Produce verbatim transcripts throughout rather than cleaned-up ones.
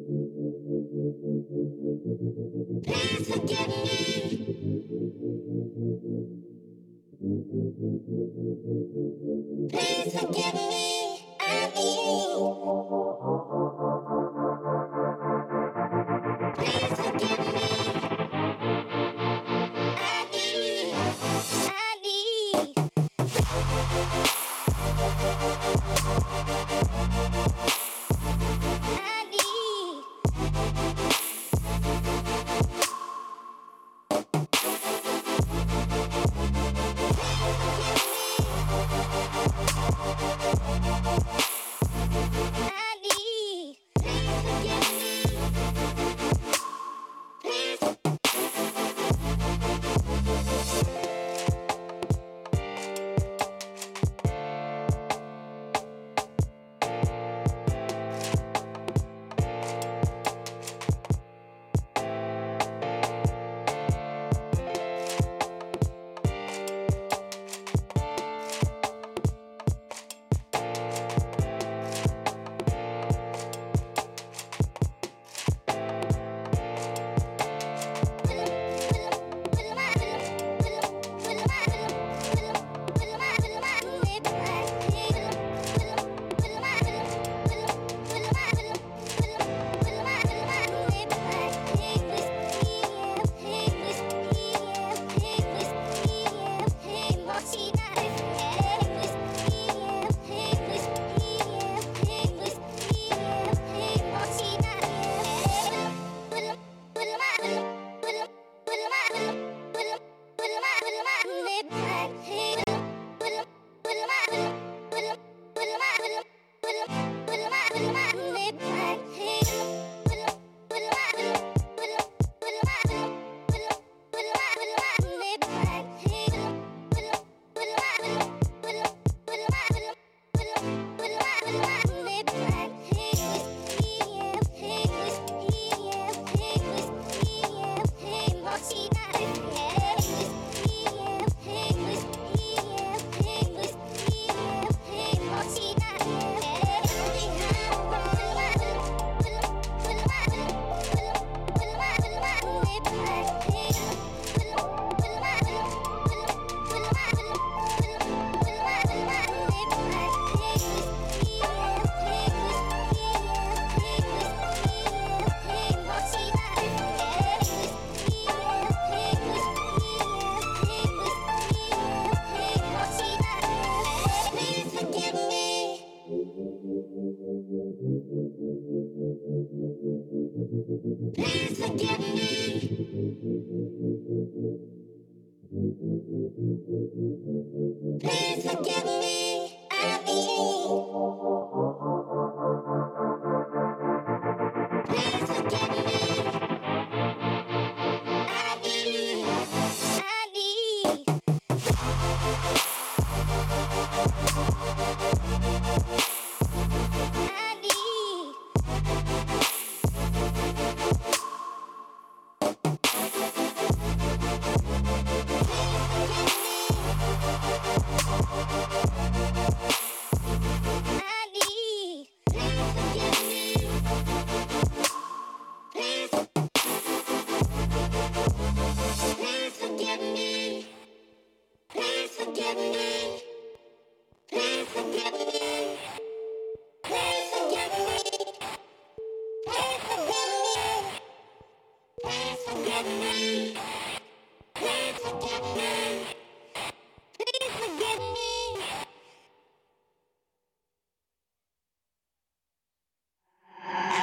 Please forgive me, I'm you. Please forgive me.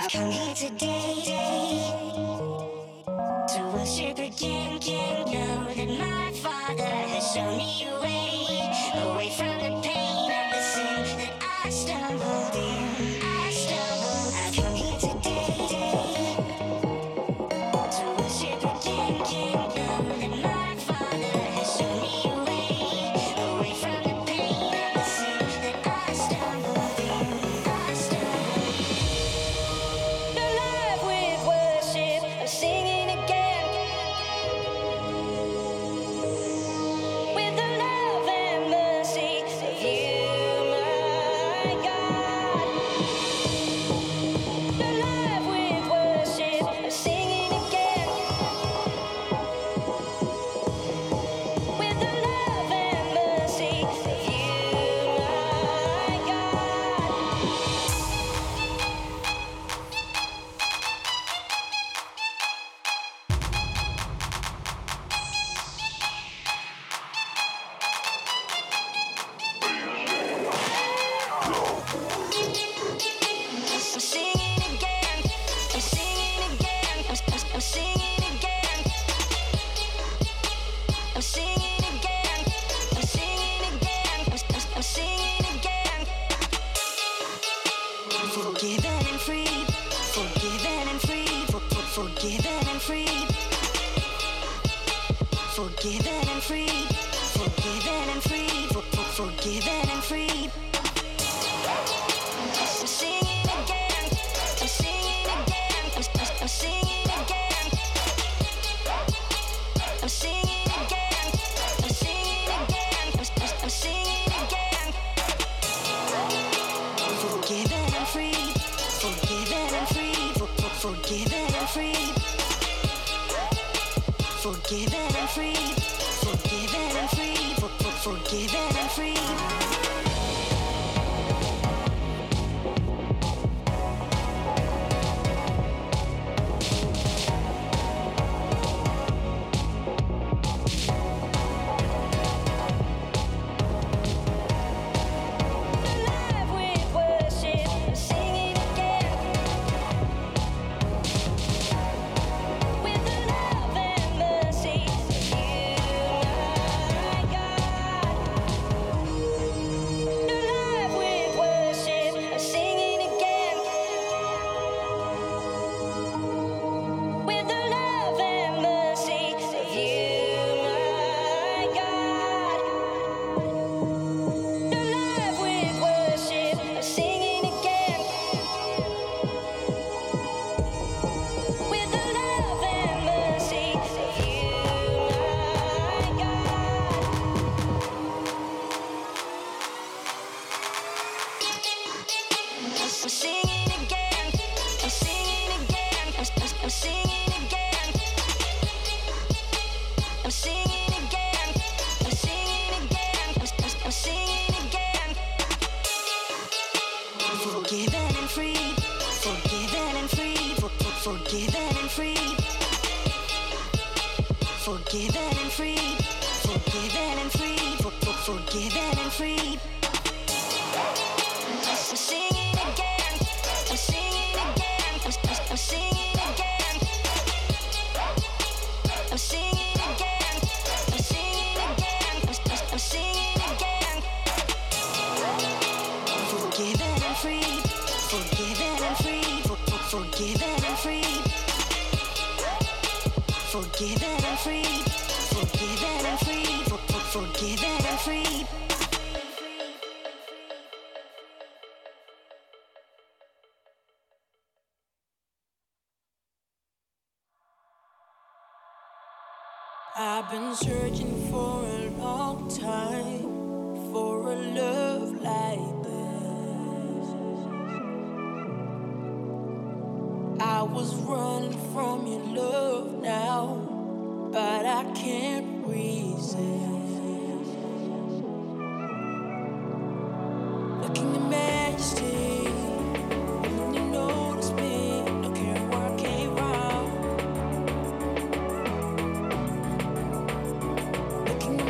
Come here today, day, to worship again, can know that my Father has shown me a way, away from the pain and the sin that I stumbled in, I stumbled, I come here today, day, to worship again, can know that my Father has shown me a way, away from the pain and the sin that I stumbled in, I stumbled in. Singing again with the love. Forgiven and free. Forgiven and free. Forgiven and free. Forgiven and free. I'm singing again. I'm singing again. I'm singing again. I'm singing again. I'm singing again. I'm singing again. Forgiven and free. Forgiven and free. Forgiven and free. Forgiven and free. Forgiven and free. Forgiven and free. I've been searching for a long time for a love like this. I was running from your love now, but I can't resist. Looking at majesty, when you notice me, don't care where I came from. Thank you.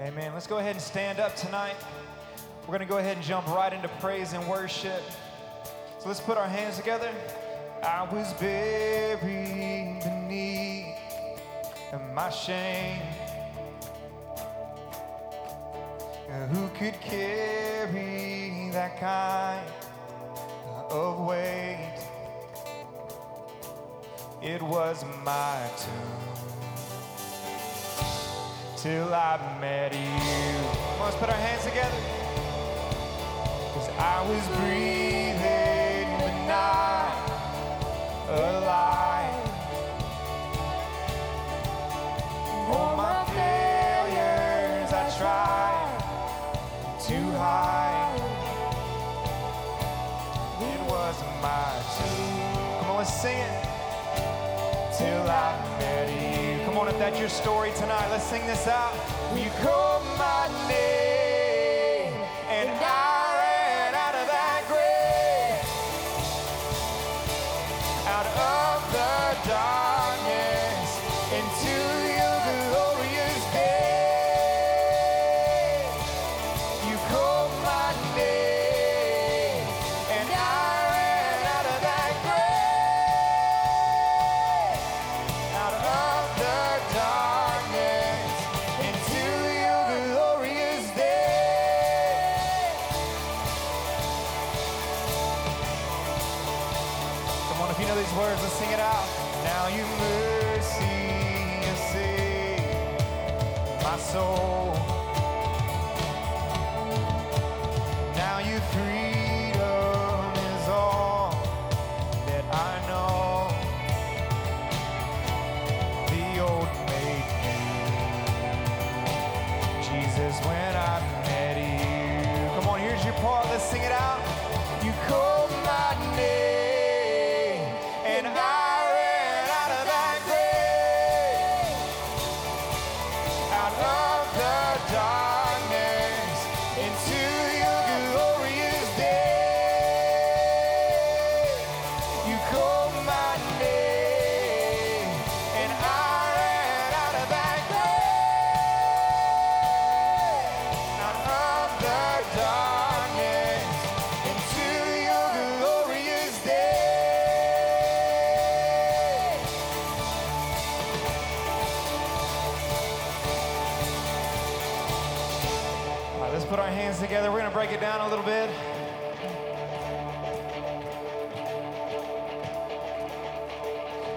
Amen. Let's go ahead and stand up tonight. We're going to go ahead and jump right into praise and worship. So let's put our hands together. I was buried beneath my shame. Who could carry that kind of weight? It was my tomb till I met you. Come on, let's put our hands together. 'Cause I was breathing but not alive. All my failures I tried to hide. It was my tomb. Come on, let's sing it. Till I met you. Come on, if that's your story tonight, let's sing this out. You called my name, and I ran out of that grave, out of the darkness into your glorious day. You called my name, and I ran out of that grave. Words, let's sing it out. Now you mercy and save my soul. Now your freedom is all that I know. The old made new. Jesus, when I met you. Come on, here's your part. Let's sing it out. You called my name. And I ran out of that grave, out of the darkness into your glorious day. You called my name, and I ran out of that grave, out of the darkness into your glorious day. Put our hands together. We're going to break it down a little bit.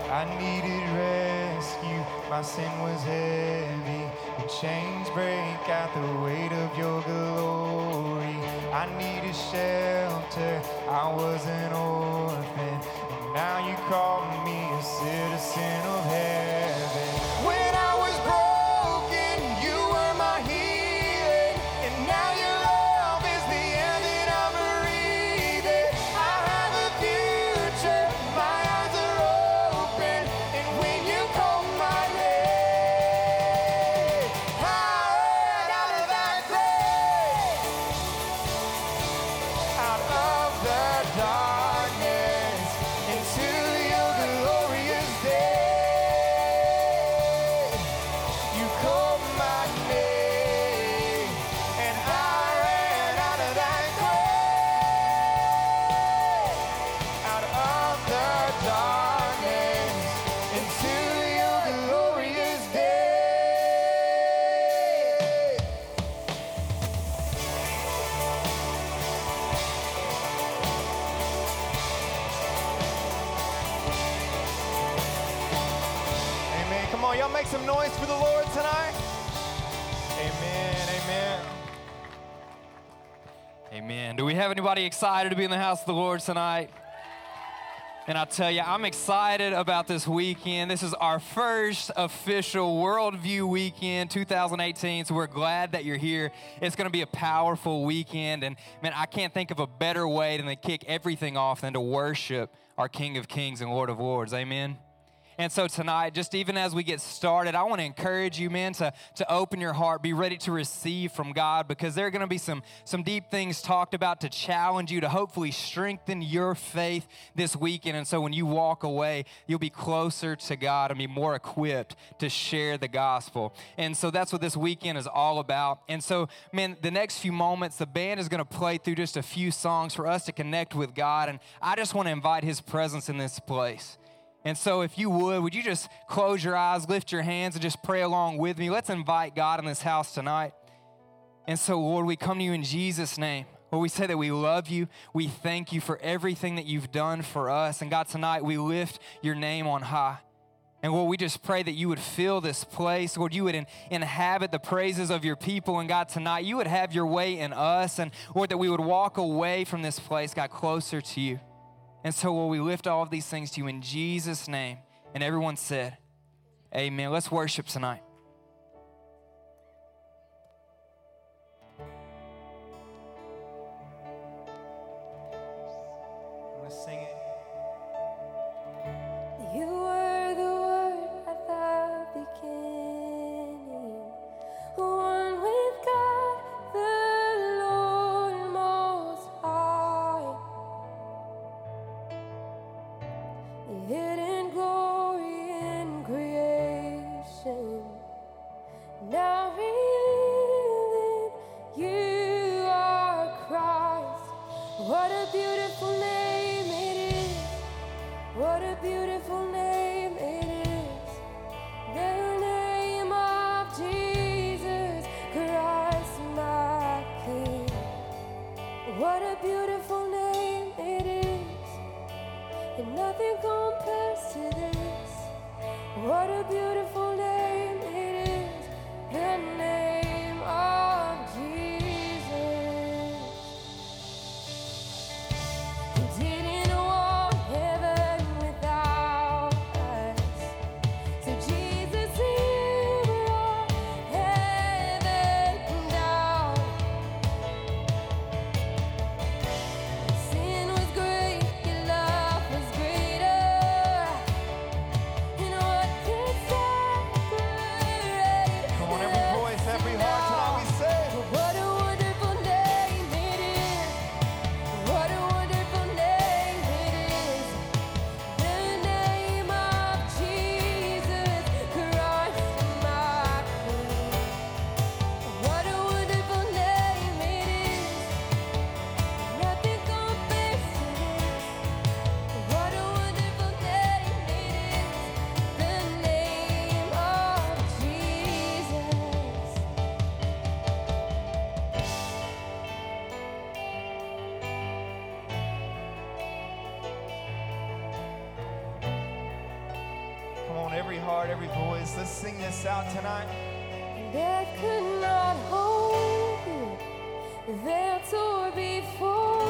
I needed rescue. My sin was heavy. The chains break at the weight of your glory. I needed shelter. I was an orphan. And now you call me a citizen of heaven. When I was broken, you were my healer. Now your love is the air that I'm breathing. I have a future, my eyes are open, and when you call my name, I ran out of that grave, out of the darkness into your glorious day. You called my name. Make some noise for the Lord tonight. Amen, amen. Amen. Do we have anybody excited to be in the house of the Lord tonight? And I tell you, I'm excited about this weekend. This is our first official Worldview Weekend twenty eighteen, so we're glad that you're here. It's going to be a powerful weekend, and man, I can't think of a better way than to kick everything off than to worship our King of Kings and Lord of Lords. Amen. And so tonight, just even as we get started, I want to encourage you, men, to, to open your heart, be ready to receive from God, because there are going to be some, some deep things talked about to challenge you, to hopefully strengthen your faith this weekend. And so when you walk away, you'll be closer to God and be more equipped to share the gospel. And so that's what this weekend is all about. And so, man, the next few moments, the band is going to play through just a few songs for us to connect with God. And I just want to invite his presence in this place. And so if you would, would you just close your eyes, lift your hands, and just pray along with me. Let's invite God in this house tonight. And so, Lord, we come to you in Jesus' name. Lord, we say that we love you. We thank you for everything that you've done for us. And God, tonight we lift your name on high. And Lord, we just pray that you would fill this place. Lord, you would in, inhabit the praises of your people. And God, tonight you would have your way in us. And Lord, that we would walk away from this place, God, closer to you. And so, Lord, we lift all of these things to you in Jesus' name. And everyone said, amen. Let's worship tonight. I'm going to sing it. You were the Word at the beginning, one with God, the Lord Most High. Hidden glory in creation, now revealed, you are Christ. What a beautiful name it is. What a beautiful name it is. The name of Jesus Christ, my King. What a beautiful name it is. And nothing compares to this. What a beautiful name it is. The name of Jesus. Did let's sing this out tonight. Death could not hold you. There tore before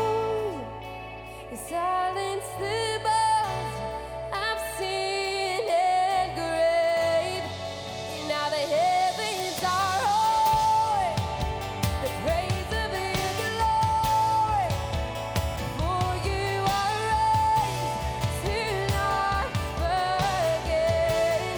you. Silence the buzz of sin and grave. Now the heavens are holy. The praise of your glory. For you are raised to life again.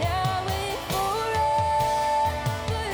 Now and forever, God.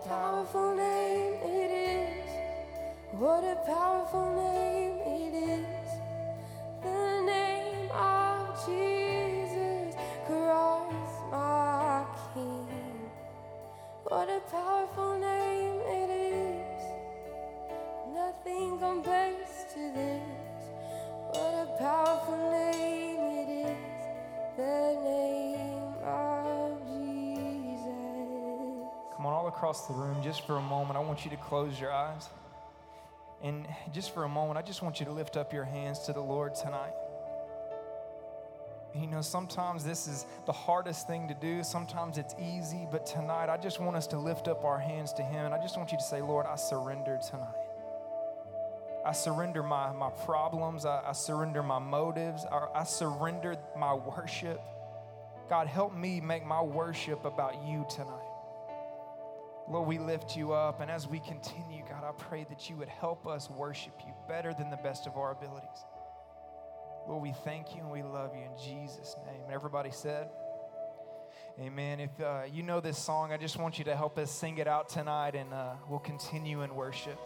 a powerful name it is. What a powerful name it is. The name of Jesus Christ, my King. What a powerful name it is. Nothing compares to this. What a powerful name it is. The name of Jesus. Come on, all across the room, just for a moment, I want you to close your eyes. And just for a moment, I just want you to lift up your hands to the Lord tonight. You know, sometimes this is the hardest thing to do. Sometimes it's easy. But tonight, I just want us to lift up our hands to Him. And I just want you to say, Lord, I surrender tonight. I surrender my, my problems. I, I surrender my motives. I, I surrender my worship. God, help me make my worship about You tonight. Lord, we lift You up, and as we continue, God, I pray that You would help us worship You better than the best of our abilities. Lord, we thank You and we love You in Jesus' name. And everybody said, amen. If uh, you know this song, I just want you to help us sing it out tonight, and uh, we'll continue in worship.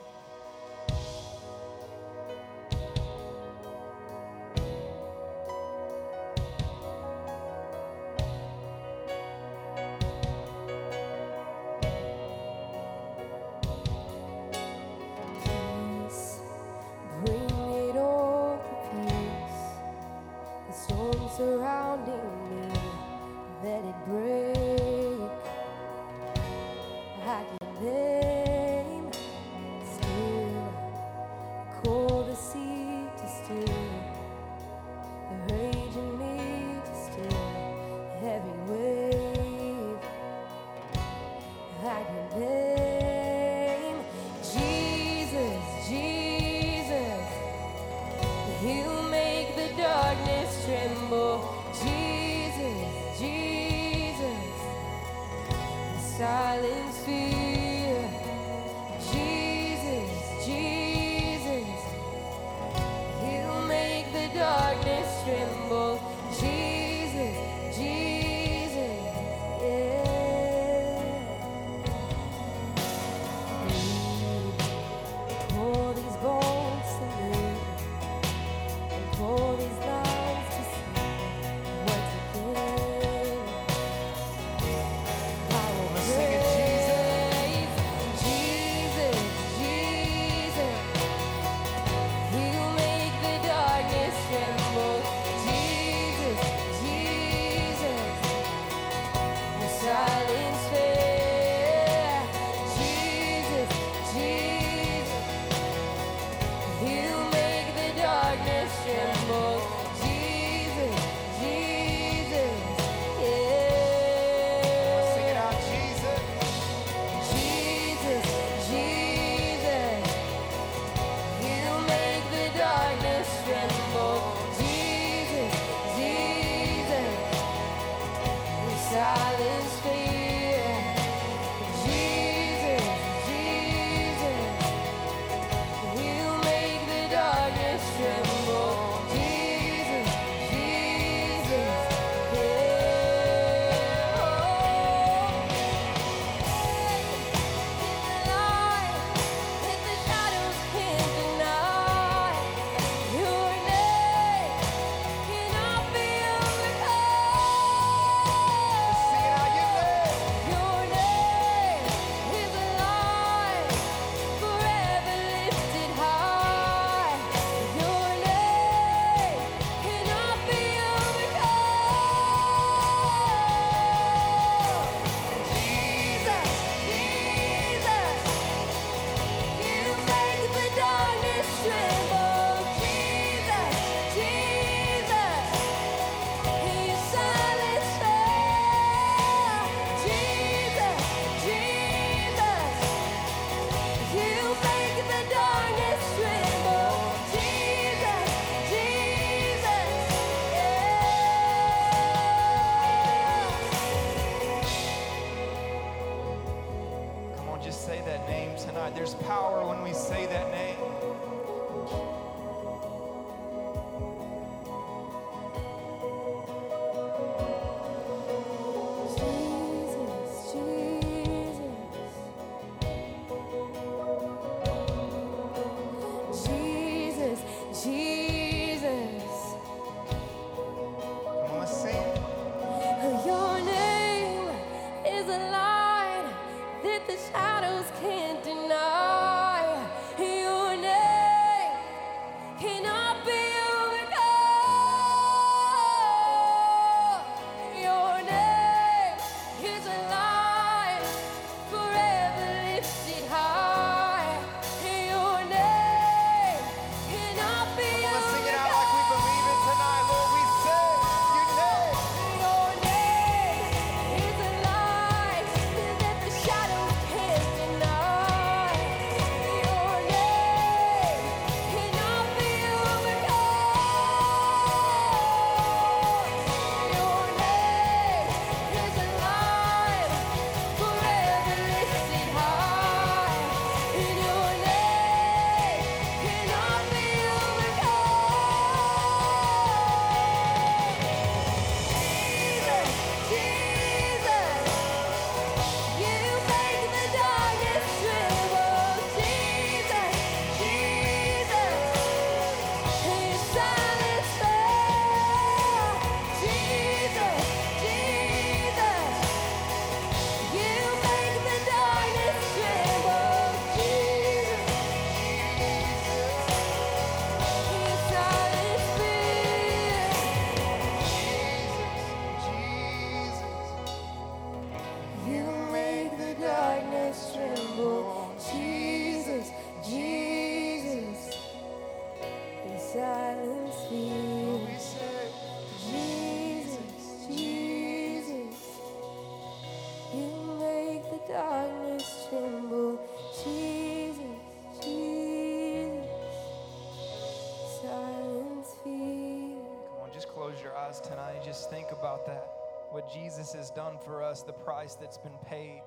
Has done for us, the price that's been paid,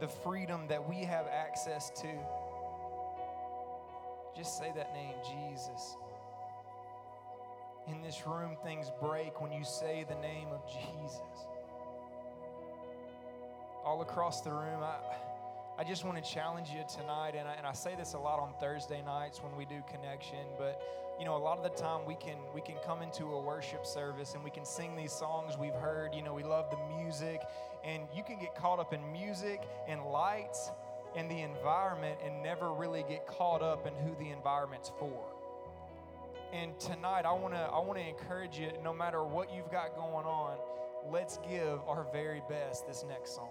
the freedom that we have access to. Just say that name, Jesus. In this room, things break when you say the name of Jesus. All across the room, I, I just want to challenge you tonight, and I, and I say this a lot on Thursday nights when we do Connection, but you know, a lot of the time we can we can come into a worship service and we can sing these songs we've heard. You know, we love the music, and you can get caught up in music and lights and the environment and never really get caught up in who the environment's for. And tonight, I want to I want to encourage you, no matter what you've got going on, let's give our very best this next song.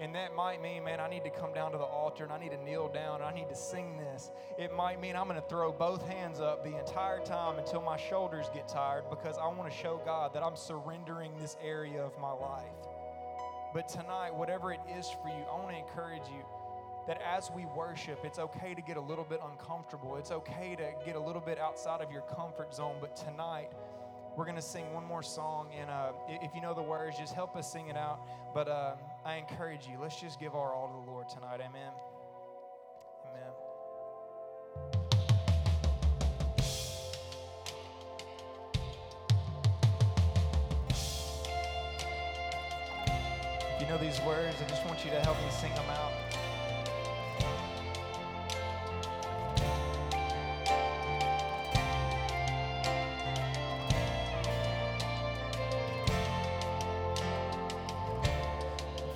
And that might mean, man, I need to come down to the altar and I need to kneel down and I need to sing this. It might mean I'm going to throw both hands up the entire time until my shoulders get tired, because I want to show God that I'm surrendering this area of my life. But tonight, whatever it is for you, I want to encourage you that as we worship, it's okay to get a little bit uncomfortable. It's okay to get a little bit outside of your comfort zone. But tonight, we're going to sing one more song, and uh, if you know the words, just help us sing it out. But uh, I encourage you, let's just give our all to the Lord tonight. Amen. Amen. If you know these words, I just want you to help me sing them out.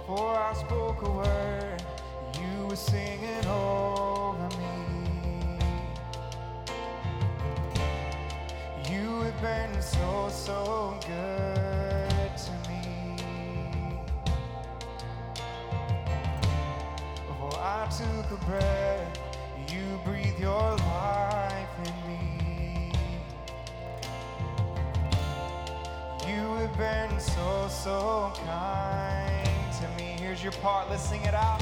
Before I spoke a word, you were singing over me. You were burning so, so good to me. Before I took a breath, you breathed your life in me. You were burning so, so kind to me. Here's your part, let's sing it out.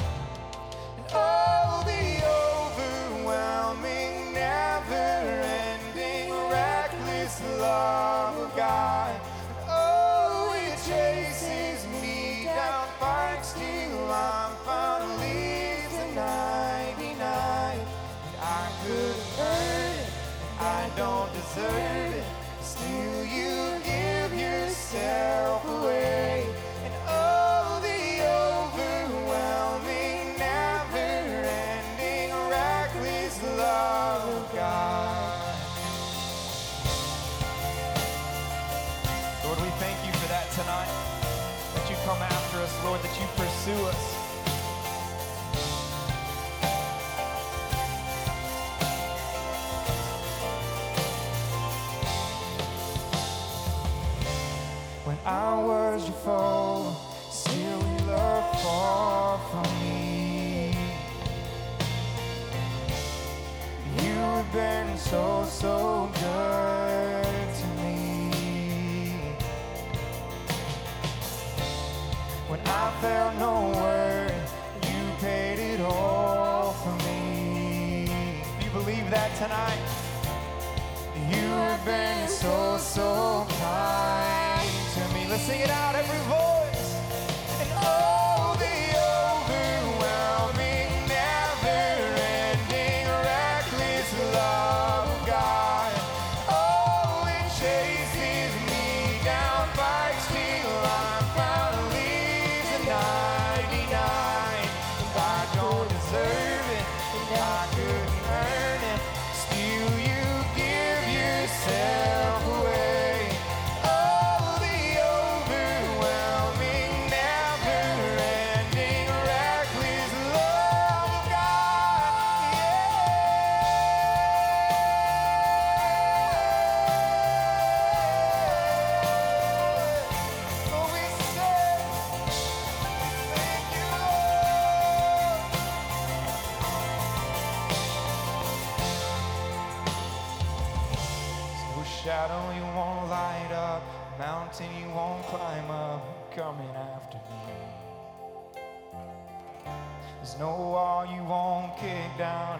And oh, the overwhelming, never-ending, reckless love of God. And oh, it chases me down, fights till I'm finally the ninety-nine. And I could earn it, I don't deserve it, still you give yourself away. And oh, me foe, still we love far from me. You have been so, so good to me. When I felt nowhere, you paid it all for me. Do you believe that tonight? You have been so, so kind. Let's sing it out, every voice. And oh, the overwhelming, never-ending, reckless love of God. Oh, it chases me down, fights till I'm finally the ninety-nine. And I don't deserve it, and I couldn't earn it. Still, you give yourself away. Shadow you won't light up, mountain you won't climb up, coming after me. There's no wall you won't kick down,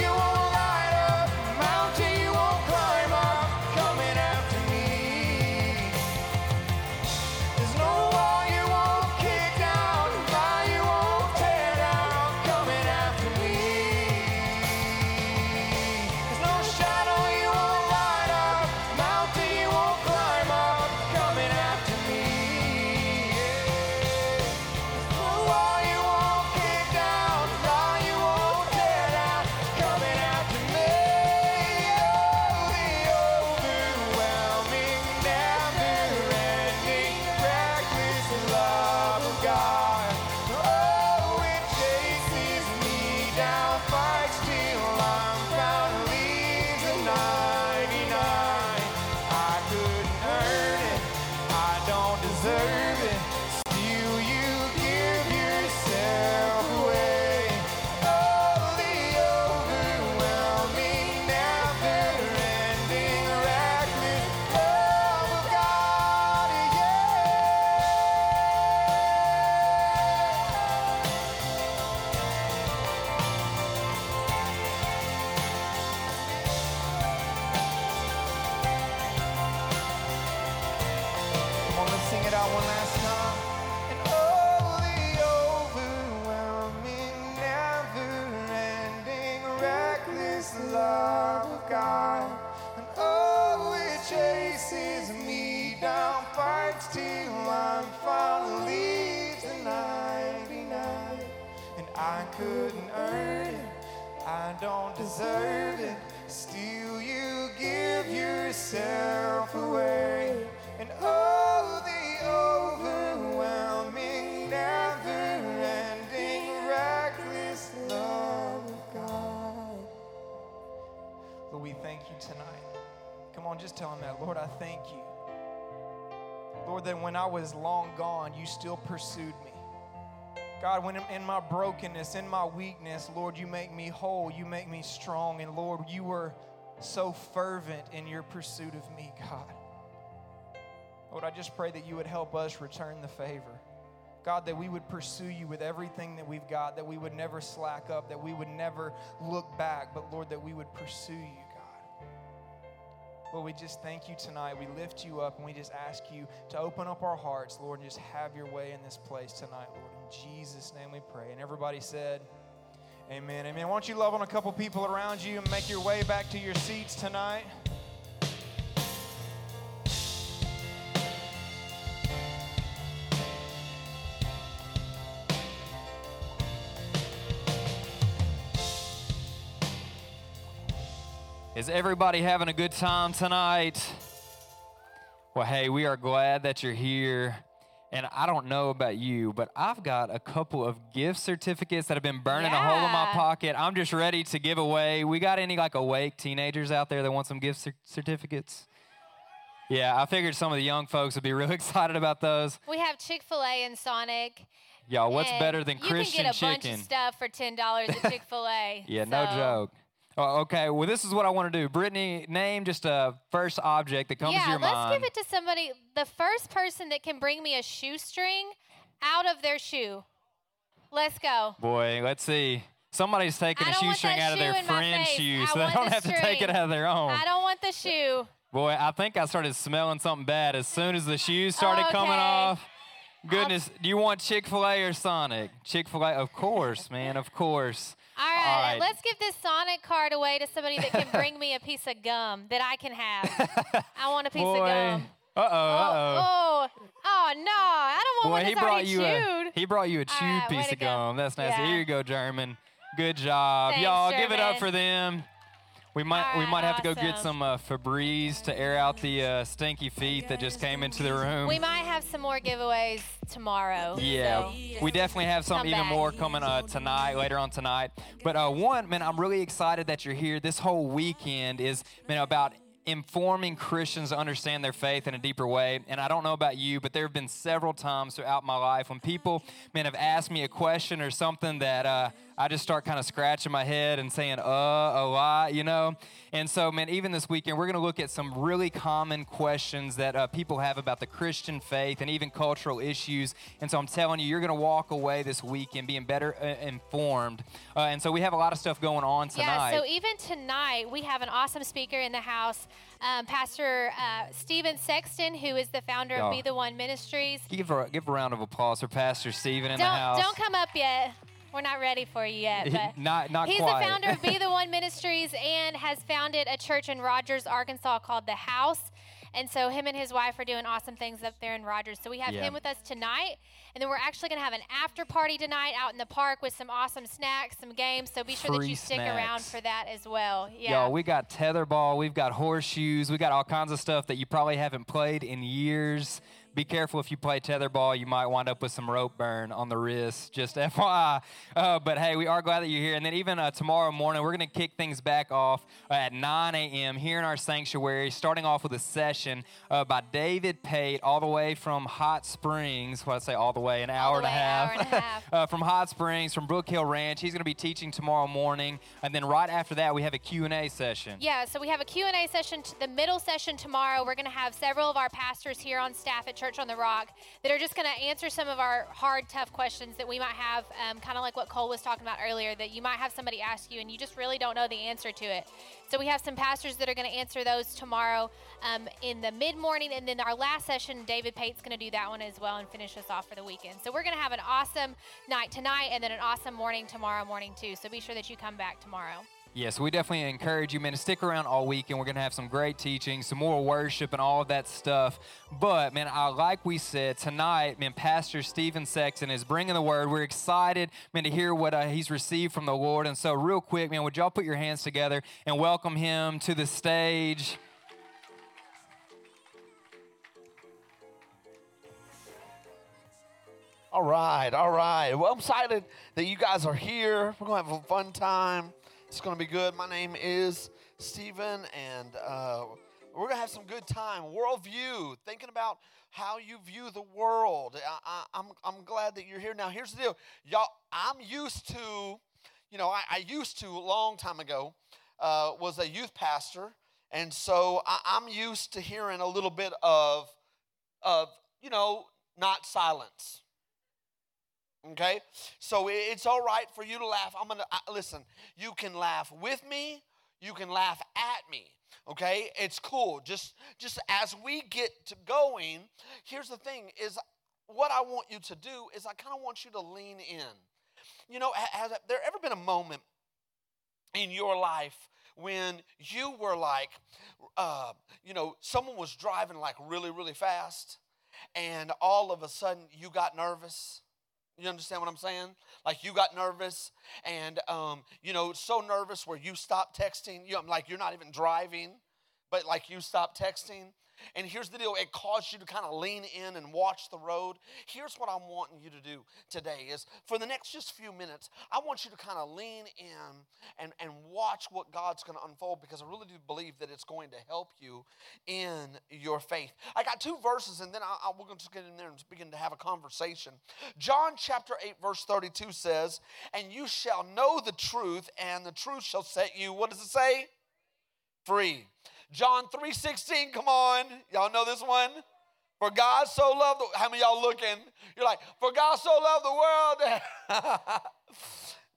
you won't light up, mountain you won't climb up, coming after me. There's no wall you won't kick down, lie you won't tear down, coming after me. There's no shadow you won't light up, mountain you won't climb up, coming after me. Couldn't earn it, I don't deserve it, still you give yourself away, and oh, the overwhelming, never-ending, reckless love of God. Lord, we thank you tonight. Come on, just tell him that. Lord, I thank you. Lord, that when I was long gone, you still pursued me. God, when in my brokenness, in my weakness, Lord, you make me whole, you make me strong, and Lord, you were so fervent in your pursuit of me, God. Lord, I just pray that you would help us return the favor. God, that we would pursue you with everything that we've got, that we would never slack up, that we would never look back, but Lord, that we would pursue you, God. Lord, we just thank you tonight. We lift you up, and we just ask you to open up our hearts, Lord, and just have your way in this place tonight, Lord. Jesus' name we pray. And everybody said, amen, amen. Why don't you love on a couple people around you and make your way back to your seats tonight. Is everybody having a good time tonight? Well, hey, we are glad that you're here. And I don't know about you, but I've got a couple of gift certificates that have been burning yeah. a hole in my pocket. I'm just ready to give away. We got any, like, awake teenagers out there that want some gift cer- certificates? Yeah, I figured some of the young folks would be really excited about those. We have Chick-fil-A and Sonic. Y'all, what's and better than Christian chicken? You can get a chicken? bunch of stuff for ten dollars at Chick-fil-A. yeah, so. no joke. Oh, okay, well, this is what I want to do. Brittany, name just a first object that comes yeah, to your mind. Yeah, let's give it to somebody. The first person that can bring me a shoestring out of their shoe. Let's go. Boy, let's see. Somebody's taking a shoestring out of shoe their friend's shoe, so I they don't the have string. to take it out of their own. I don't want the shoe. Boy, I think I started smelling something bad as soon as the shoes started okay. coming off. Goodness, I'll... do you want Chick-fil-A or Sonic? Chick-fil-A, of course, man, of course. All right, All right, let's give this Sonic card away to somebody that can bring me a piece of gum that I can have. I want a piece Boy. of gum. Uh-oh, oh, uh-oh. Oh, oh, no, I don't want Boy, one that's he brought you chewed. A, he brought you a chewed right, piece of go. gum. That's nasty. Yeah. Here you go, German. Good job. Thanks, Y'all, German. give it up for them. We might right, we might have awesome. to go get some uh, Febreze to air out the uh, stinky feet that just came into the room. We might have some more giveaways tomorrow. Yeah, so we definitely have some even back. more coming uh, tonight, later on tonight. But uh, one, man, I'm really excited that you're here. This whole weekend is man, about informing Christians to understand their faith in a deeper way. And I don't know about you, but there have been several times throughout my life when people, man, have asked me a question or something that uh, I just start kind of scratching my head and saying, uh, a lot, you know? And so, man, even this weekend, we're going to look at some really common questions that uh, people have about the Christian faith and even cultural issues. And so I'm telling you, you're going to walk away this weekend being better uh, informed. Uh, and so we have a lot of stuff going on tonight. Yeah, so even tonight, we have an awesome speaker in the house. Um, Pastor uh, Stephen Sexton, who is the founder Y'all, of Be The One Ministries. Give a, give a round of applause for Pastor Stephen in don't, the house. Don't come up yet. We're not ready for you yet. But not not he's quite. He's the founder of Be The One Ministries and has founded a church in Rogers, Arkansas called The House. And so him and his wife are doing awesome things up there in Rogers. So we have yeah. him with us tonight. And then we're actually going to have an after party tonight out in the park with some awesome snacks, some games. So be sure Free that you stick snacks. around for that as well. Yeah. Yo, we got tetherball. We've got horseshoes. We got all kinds of stuff that you probably haven't played in years. Be careful if you play tetherball. You might wind up with some rope burn on the wrist, just F Y I. Uh, but, hey, we are glad that you're here. And then even uh, tomorrow morning, we're going to kick things back off uh, at nine a.m. here in our sanctuary, starting off with a session uh, by David Pate all the way from Hot Springs. Well, I say all the way, an hour and a half. uh, from Hot Springs, from Brookhill Ranch. He's going to be teaching tomorrow morning. And then right after that, we have a Q and A session. Yeah, so we have a Q and A session, the middle session tomorrow. We're going to have several of our pastors here on staff at Church on the Rock that are just going to answer some of our hard, tough questions that we might have, um, kind of like what Cole was talking about earlier, that you might have somebody ask you and you just really don't know the answer to it. So we have some pastors that are going to answer those tomorrow um, in the mid-morning, and then our last session, David Pate's going to do that one as well and finish us off for the weekend. So we're going to have an awesome night tonight and then an awesome morning tomorrow morning too. So be sure that you come back tomorrow. Yes, yeah, so we definitely encourage you, man, to stick around all week, and we're going to have some great teaching, some more worship, and all of that stuff. But, man, I, like we said, tonight, man, Pastor Stephen Sexton is bringing the word. We're excited, man, to hear what uh, he's received from the Lord. And so real quick, man, would y'all put your hands together and welcome him to the stage. All right, all right. Well, I'm excited that you guys are here. We're going to have a fun time. It's going to be good. My name is Stephen, and uh, we're going to have some good time. Worldview, thinking about how you view the world. I, I, I'm, I'm glad that you're here. Now, here's the deal. Y'all, I'm used to, you know, I, I used to, a long time ago, uh, was a youth pastor, and so I, I'm used to hearing a little bit of, of you know, not silence. Okay, so it's all right for you to laugh. I'm gonna I, listen. You can laugh with me. You can laugh at me. Okay, it's cool. Just, just as we get to going, here's the thing: is what I want you to do is I kind of want you to lean in. You know, has there ever been a moment in your life when you were like, uh, you know, someone was driving like really, really fast, and all of a sudden you got nervous? You understand what I'm saying? Like you got nervous and, um, you know, so nervous where you stopped texting. You, I'm like, you're not even driving, but like you stopped texting. And here's the deal. It caused you to kind of lean in and watch the road. Here's what I'm wanting you to do today is for the next just few minutes, I want you to kind of lean in and, and watch what God's going to unfold, because I really do believe that it's going to help you in your faith. I got two verses, and then I, I, we're going to just get in there and begin to have a conversation. John chapter eight, verse thirty-two says, "And you shall know the truth, and the truth shall set you," what does it say? "Free." John three sixteen, come on. Y'all know this one? "For God so loved the..." How many of y'all looking? You're like, "For God so loved the world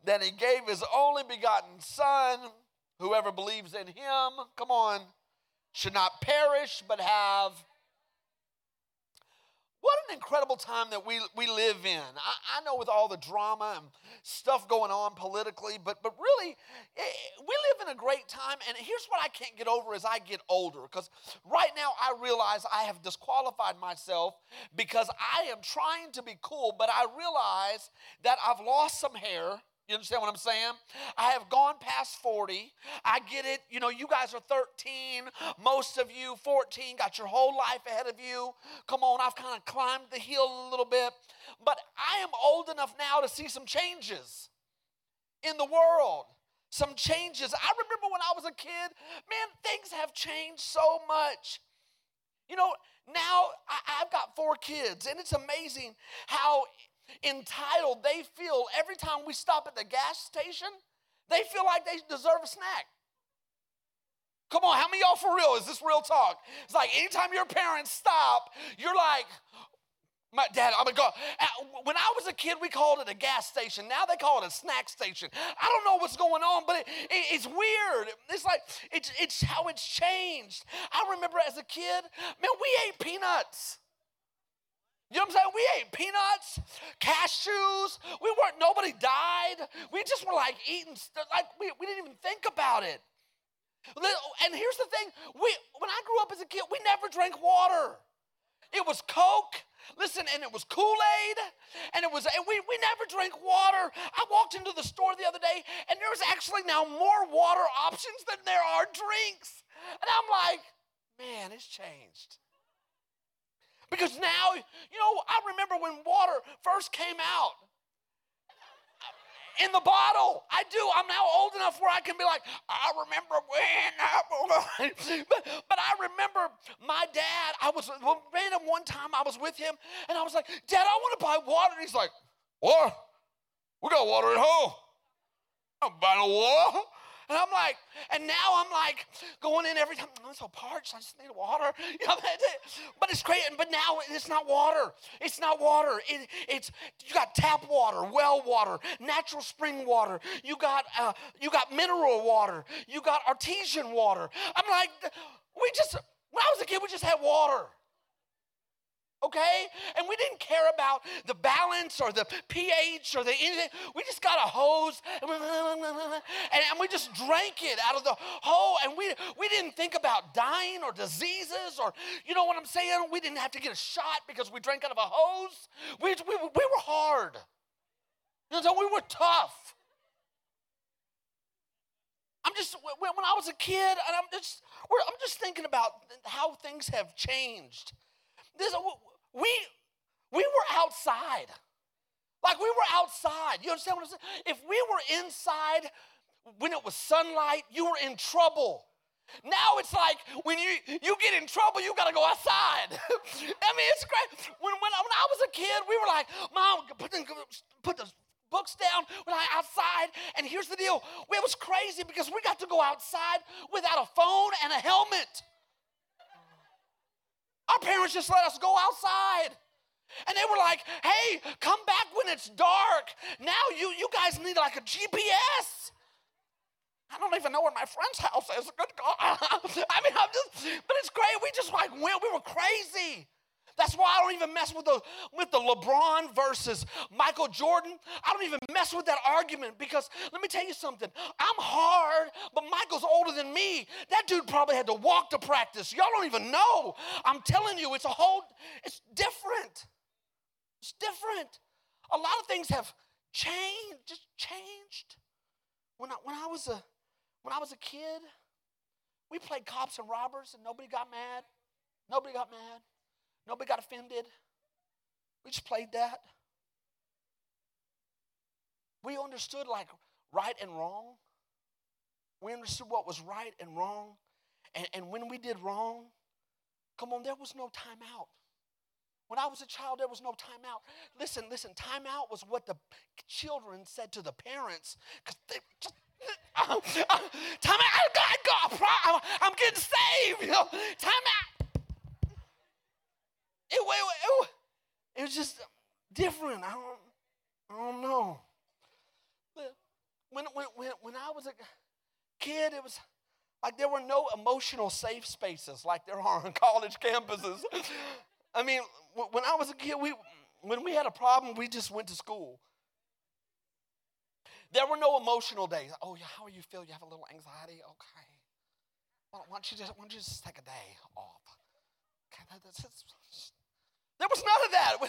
that he gave his only begotten son. Whoever believes in him," come on, "should not perish but have..." What an incredible time that we, we live in. I, I know with all the drama and stuff going on politically, but but really, it, we live in a great time. And here's what I can't get over as I get older, because right now I realize I have disqualified myself because I am trying to be cool, but I realize that I've lost some hair. You understand what I'm saying? I have gone past forty. I get it. You know, you guys are thirteen. Most of you, fourteen, got your whole life ahead of you. Come on, I've kind of climbed the hill a little bit. But I am old enough now to see some changes in the world. Some changes. I remember when I was a kid, man, things have changed so much. You know, now I, I've got four kids, and it's amazing how entitled they feel. Every time we stop at the gas station, they feel like they deserve a snack. Come on, how many of y'all for real? Is this real talk? It's like anytime your parents stop, you're like, "My dad, I'm gonna go." When I was a kid, we called it a gas station. Now they call it a snack station. I don't know what's going on, but it, it, it's weird. It's like, it's, it's how it's changed. I remember as a kid, man, we ate peanuts. You know what I'm saying? We ate peanuts, cashews. We weren't, nobody died. We just were like eating stuff. Like we, we didn't even think about it. And here's the thing. We, when I grew up as a kid, we never drank water. It was Coke. Listen, and it was Kool-Aid, and it was, and we, we never drank water. I walked into the store the other day, and there was actually now more water options than there are drinks. And I'm like, man, it's changed. Because now, you know, I remember when water first came out in the bottle. I do. I'm now old enough where I can be like, I remember when. but, but I remember my dad. I was, random one time I was with him, and I was like, "Dad, I want to buy water." And he's like, "Water? We got water at home. I don't buy no water." And I'm like, and now I'm like going in every time, "I'm so parched, I just need water." You know, but it's great. But now it's not water. It's not water. It, it's you got tap water, well water, natural spring water. You got uh, you got mineral water. You got artesian water. I'm like, we just when I was a kid, we just had water. Okay? And we didn't care about the balance or the pH or the anything. We just got a hose and, and we just drank it out of the hole. And we we didn't think about dying or diseases or, you know what I'm saying? We didn't have to get a shot because we drank out of a hose. We, we, we were hard. You know, so we were tough. I'm just, when I was a kid, and I'm just, we're, I'm just thinking about how things have changed. This, we we were outside. Like we were outside. You understand what I'm saying? If we were inside when it was sunlight, you were in trouble. Now it's like when you, you get in trouble, you got to go outside. I mean, it's great. When, when, I, when I was a kid, we were like, "Mom, put the, put the books down. We're like outside." And here's the deal. It was crazy because we got to go outside without a phone and a helmet. Our parents just let us go outside. And they were like, "Hey, come back when it's dark. Now you you guys need like a G P S. I don't even know where my friend's house is. Good God." I mean, I'm just, but it's great. We just like went, we were crazy. That's why I don't even mess with the, with the LeBron versus Michael Jordan. I don't even mess with that argument because let me tell you something. I'm hard, but Michael's older than me. That dude probably had to walk to practice. Y'all don't even know. I'm telling you, it's a whole, it's different. It's different. A lot of things have changed, just changed. When I, when I was a when I was a kid, we played cops and robbers, and nobody got mad. Nobody got mad. Nobody got offended. We just played that. We understood like right and wrong. We understood what was right and wrong. And, and when we did wrong, come on, there was no time out. When I was a child, there was no time out. Listen, listen, time out was what the children said to the parents. Because they just, uh, uh, time out, I got, I'm, I'm getting saved, you know, time out. It, it, it, it was just different. I don't, I don't know. When, when, when, when I was a kid, it was like there were no emotional safe spaces like there are on college campuses. I mean, when I was a kid, we when we had a problem, we just went to school. There were no emotional days. Oh, how you feel? You have a little anxiety? Okay. Why don't you just, why don't you just take a day off? Okay, that, that's, that's, there was none of that. We,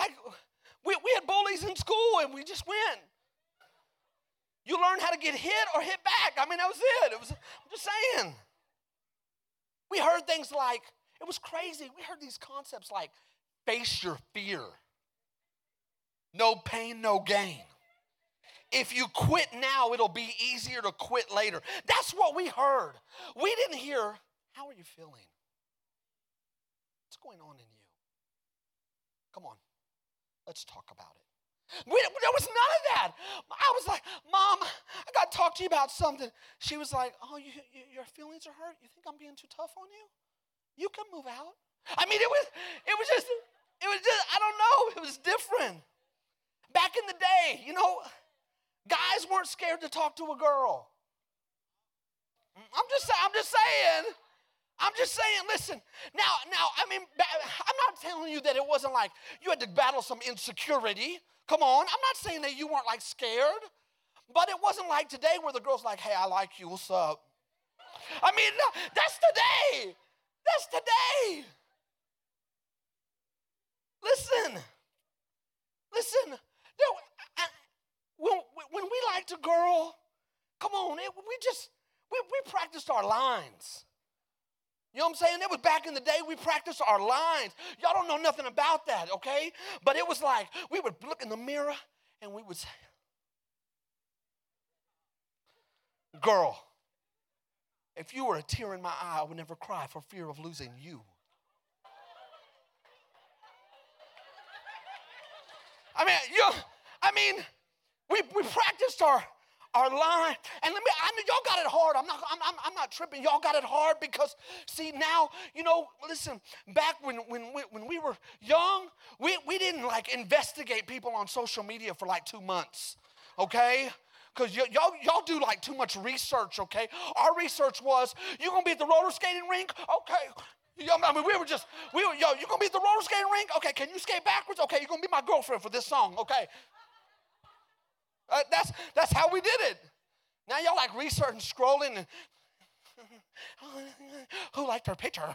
like we, we had bullies in school, and we just went. You learned how to get hit or hit back. I mean, that was it. It was. I'm just saying. We heard things like, it was crazy. We heard these concepts like face your fear. No pain, no gain. If you quit now, it'll be easier to quit later. That's what we heard. We didn't hear, how are you feeling? What's going on in you? Come on, let's talk about it. We, there was none of that. I was like, Mom, I got to talk to you about something. She was like, oh, you, you, your feelings are hurt? You think I'm being too tough on you? You can move out. I mean, it was, it was just, it was just, I don't know. It was different. Back in the day, you know, guys weren't scared to talk to a girl. I'm just, I'm just saying, I'm just saying, listen. Now, now, I mean, I'm not telling you that it wasn't like you had to battle some insecurity. Come on. I'm not saying that you weren't like scared, but it wasn't like today where the girl's like, hey, I like you. What's up? I mean, that's today. That's today. Listen, listen. When when we liked a girl, come on, it, we just we, we practiced our lines. You know what I'm saying? It was back in the day we practiced our lines. Y'all don't know nothing about that, okay? But it was like we would look in the mirror and we would say, "Girl, if you were a tear in my eye, I would never cry for fear of losing you." I mean, you, I mean, we we practiced our our line, and let me. I know y'all got it hard. I'm not. I'm, I'm. I'm not tripping. Y'all got it hard because, see, now you know. Listen, back when when when we were young, we we didn't like investigate people on social media for like two months, okay? Because y- y'all y'all do like too much research, okay? Our research was, you're going to be at the roller skating rink? Okay. I mean, we were just, we were, yo, you're going to be at the roller skating rink? Okay, can you skate backwards? Okay, you're going to be my girlfriend for this song, okay? Uh, that's that's how we did it. Now y'all like research and scrolling and, who liked her picture?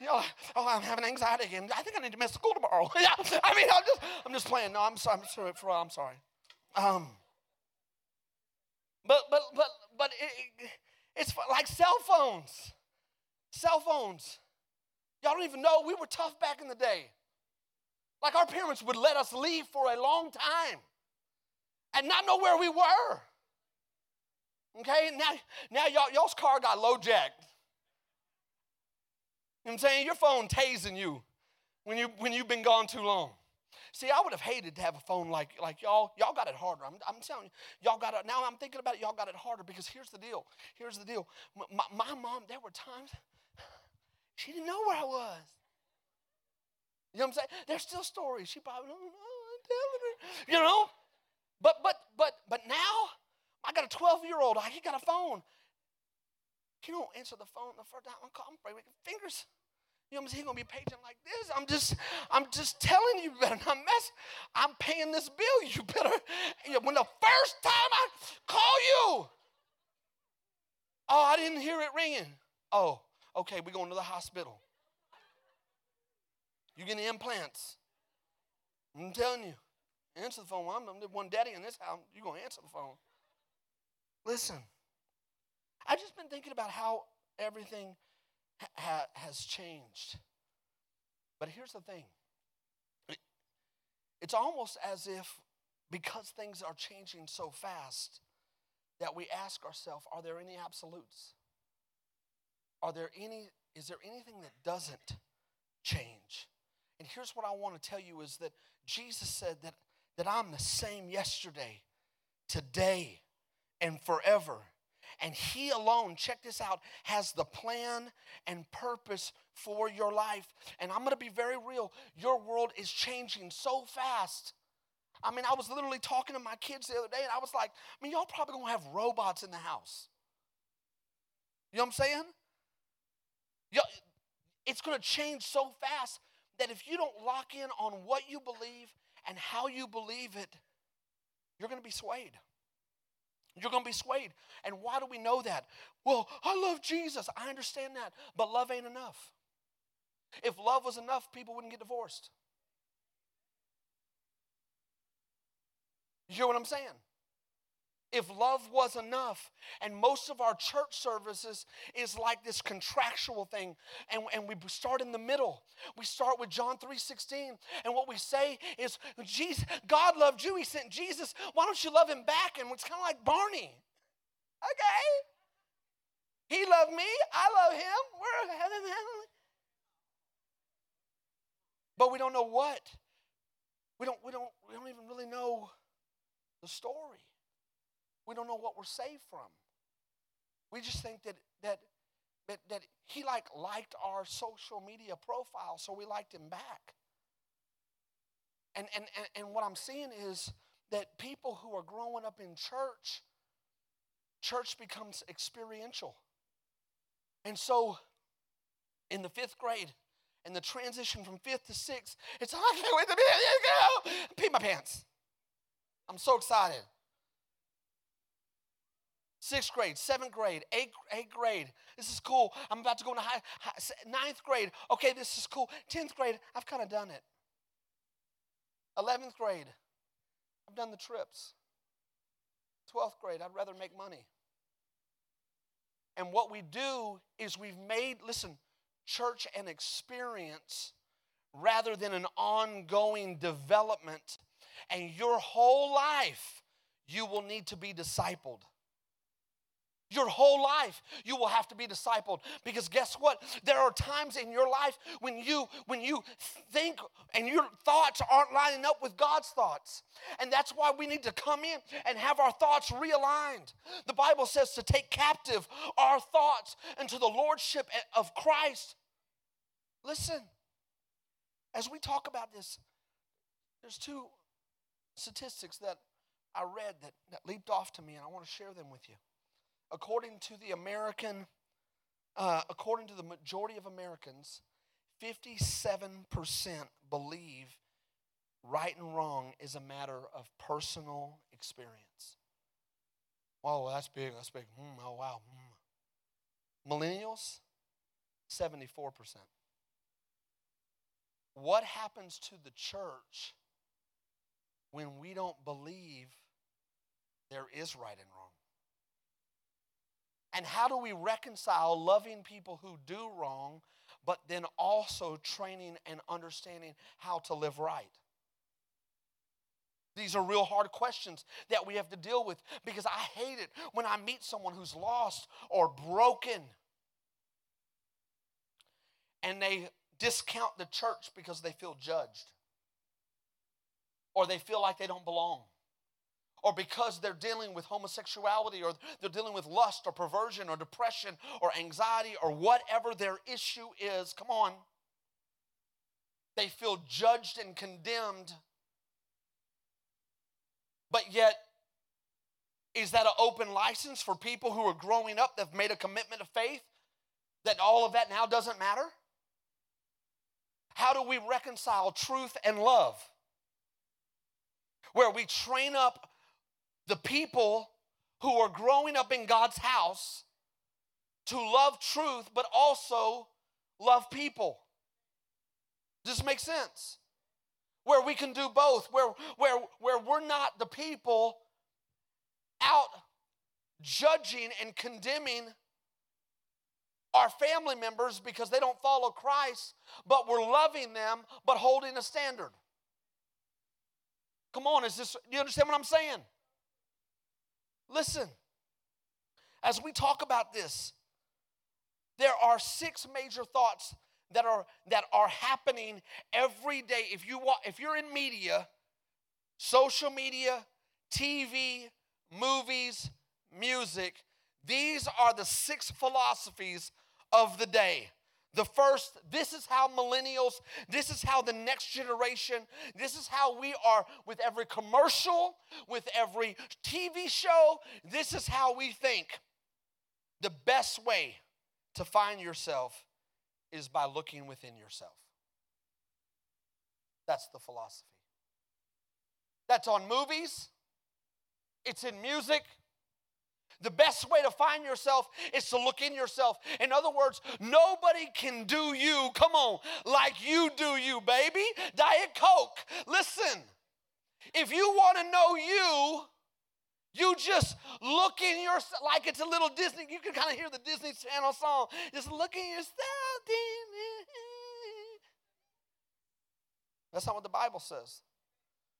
Y'all like, oh, I'm having anxiety again. I think I need to miss school tomorrow. Yeah, I mean, I'm just, I'm just playing. No, I'm sorry. I'm sorry. For, I'm sorry. Um... But but but but it, it's like cell phones, cell phones. Y'all don't even know we were tough back in the day. Like our parents would let us leave for a long time, and not know where we were. Okay, now now y'all y'all's car got low jacked. You know what I'm saying? Your phone tasing you when you when you've been gone too long. See, I would have hated to have a phone like like y'all. Y'all got it harder. I'm, I'm telling you, y'all got it. Now I'm thinking about it, y'all got it harder because here's the deal. Here's the deal. My, my mom, there were times she didn't know where I was. You know what I'm saying? There's still stories. She probably don't know. I'm telling her. You know? But, but, but, but now I got a twelve-year-old. He got a phone. He don't answer the phone the first time I call him. Fingers. You know what I'm saying? He's going to be paging like this. I'm just, I'm just telling you, you better not mess. I'm paying this bill. You better, when the first time I call you, oh, I didn't hear it ringing. Oh, okay, we're going to the hospital. You're getting implants. I'm telling you. Answer the phone. I'm the one daddy in this house. You're going to answer the phone. Listen, I've just been thinking about how everything ha- has changed. But here's the thing. It's almost as if because things are changing so fast that we ask ourselves, are there any absolutes? Are there any, is there anything that doesn't change? And here's what I want to tell you is that Jesus said that, that I'm the same yesterday, today, and forever. And he alone, check this out, has the plan and purpose for your life. And I'm going to be very real. Your world is changing so fast. I mean, I was literally talking to my kids the other day, and I was like, I mean, y'all probably going to have robots in the house. You know what I'm saying? Y'all, it's going to change so fast that if you don't lock in on what you believe and how you believe it, you're going to be swayed. You're going to be swayed. And why do we know that? Well, I love Jesus. I understand that. But love ain't enough. If love was enough, people wouldn't get divorced. You hear what I'm saying? If love was enough, and most of our church services is like this contractual thing, and, and we start in the middle. We start with John three sixteen, and what we say is, Jesus, God loved you. He sent Jesus. Why don't you love him back? And it's kind of like Barney. Okay. He loved me. I love him. We're heaven, heaven. But we don't know what. We don't, we don't, we don't even really know the story. We don't know what we're saved from. We just think that that that, that he like liked our social media profile, so we liked him back. And, and and and what I'm seeing is that people who are growing up in church, church becomes experiential. And so in the fifth grade, and the transition from fifth to sixth, it's, I can't wait to be here, let's go. Pee my pants. I'm so excited. Sixth grade, seventh grade, eighth, eighth grade. This is cool. I'm about to go into high, high, ninth grade. Okay, this is cool. Tenth grade, I've kind of done it. Eleventh grade, I've done the trips. Twelfth grade, I'd rather make money. And what we do is we've made, listen, church an experience rather than an ongoing development. And your whole life, you will need to be discipled. Your whole life, you will have to be discipled, because guess what? There are times in your life when you when you think and your thoughts aren't lining up with God's thoughts, and that's why we need to come in and have our thoughts realigned. The Bible says to take captive our thoughts into the lordship of Christ. Listen, as we talk about this, there's two statistics that I read that, that leaped off to me, and I want to share them with you. According to the American, uh, according to the majority of Americans, fifty-seven percent believe right and wrong is a matter of personal experience. Oh, that's big, that's big. Mm, oh, wow. Mm. Millennials, seventy-four percent. What happens to the church when we don't believe there is right and wrong? And how do we reconcile loving people who do wrong, but then also training and understanding how to live right? These are real hard questions that we have to deal with, because I hate it when I meet someone who's lost or broken and they discount the church because they feel judged or they feel like they don't belong. Or because they're dealing with homosexuality, or they're dealing with lust or perversion or depression or anxiety or whatever their issue is, come on, they feel judged and condemned. But yet, is that an open license for people who are growing up that have made a commitment of faith that all of that now doesn't matter? How do we reconcile truth and love, where we train up the people who are growing up in God's house to love truth, but also love people? Does this make sense? where we can do both, where where where we're not the people out judging and condemning our family members because they don't follow Christ, but we're loving them, but holding a standard. Come on, is this? Do you understand what I'm saying? Listen, as we talk about this, there are six major thoughts that are that are happening every day. If you want, if you're in media, social media, T V, movies, music, these are the six philosophies of the day. The first, this is how millennials, this is how the next generation, this is how we are with every commercial, with every T V show, this is how we think. The best way to find yourself is by looking within yourself. That's the philosophy. That's on movies. It's in music. The best way to find yourself is to look in yourself. In other words, nobody can do you, come on, like you do you, baby. Diet Coke. Listen, if you want to know you, you just look in yourself, like it's a little Disney. You can kind of hear the Disney Channel song. Just look in yourself. That's not what the Bible says.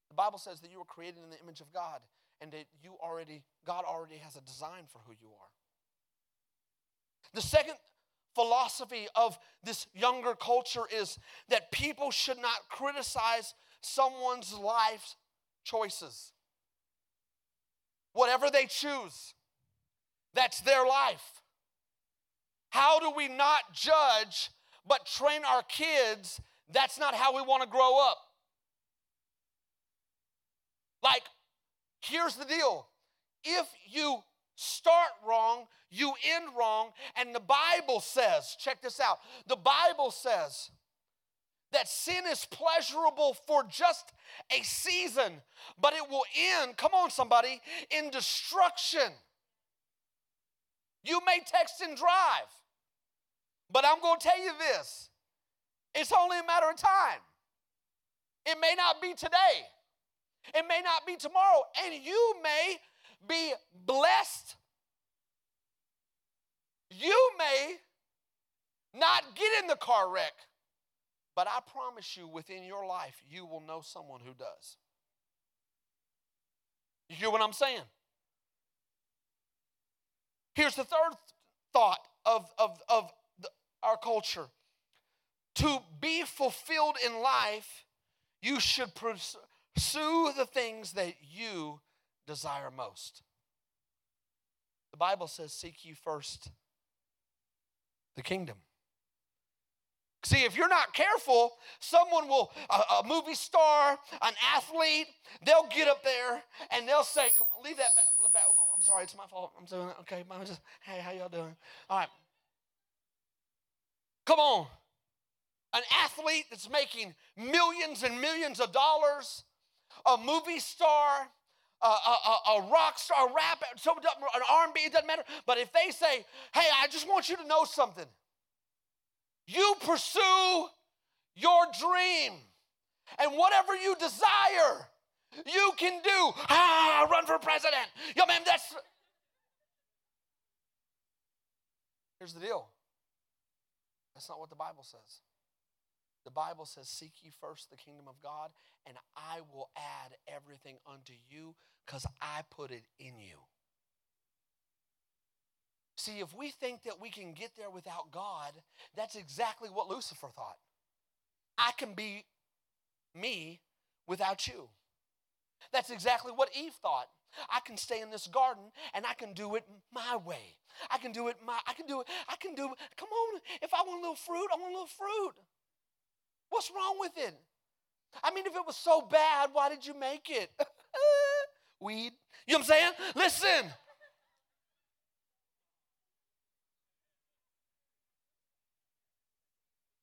The Bible says that you were created in the image of God. And that you already, God already has a design for who you are. The second philosophy of this younger culture is that people should not criticize someone's life choices. Whatever they choose, that's their life. How do we not judge but train our kids? That's not how we want to grow up. Like, here's the deal. If you start wrong, you end wrong, and the Bible says, check this out, the Bible says that sin is pleasurable for just a season, but it will end, come on somebody, in destruction. You may text and drive, but I'm going to tell you this. It's only a matter of time. It may not be today. It may not be tomorrow, and you may be blessed. You may not get in the car wreck, but I promise you within your life, you will know someone who does. You hear what I'm saying? Here's the third thought of, of, of the, our culture. To be fulfilled in life, you should pursue. Pursue the things that you desire most. The Bible says, seek ye first the kingdom. See, if you're not careful, someone will, a, a movie star, an athlete, they'll get up there and they'll say, come on, leave that back. back. Oh, I'm sorry, it's my fault. I'm doing it. Okay, Mom, just, hey, how y'all doing? All right. Come on. An athlete that's making millions and millions of dollars, a movie star, a, a, a rock star, a rap, an R and B, it doesn't matter. But if they say, hey, I just want you to know something. You pursue your dream. And whatever you desire, you can do. Ah, run for president. Yo, man, that's... Here's the deal. That's not what the Bible says. The Bible says, seek ye first the kingdom of God, and I will add everything unto you because I put it in you. See, if we think that we can get there without God, that's exactly what Lucifer thought. I can be me without you. That's exactly what Eve thought. I can stay in this garden and I can do it my way. I can do it my, I can do it, I can do it. Come on, if I want a little fruit, I want a little fruit. What's wrong with it? I mean, if it was so bad, why did you make it? Weed. You know what I'm saying? Listen.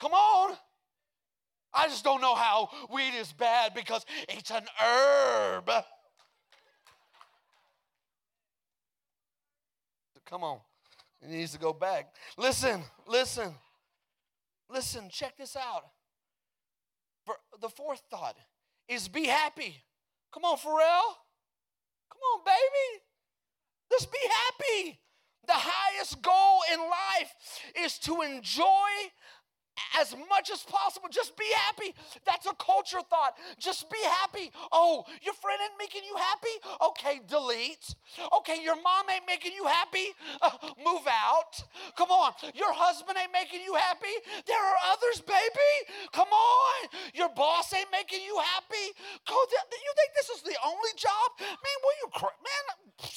Come on. I just don't know how weed is bad because it's an herb. Come on. It needs to go back. Listen, listen, listen. Check this out. The fourth thought is be happy. Come on, Pharrell. Come on, baby. Just be happy. The highest goal in life is to enjoy as much as possible. Just be happy. That's a culture thought. Just be happy. Oh, your friend ain't making you happy? Okay, delete. Okay, your mom ain't making you happy? Uh, move out. Come on. Your husband ain't making you happy? There are others, baby. Come on. Your boss ain't making you happy? Oh, th- you think this is the only job? Man, will you cr- man?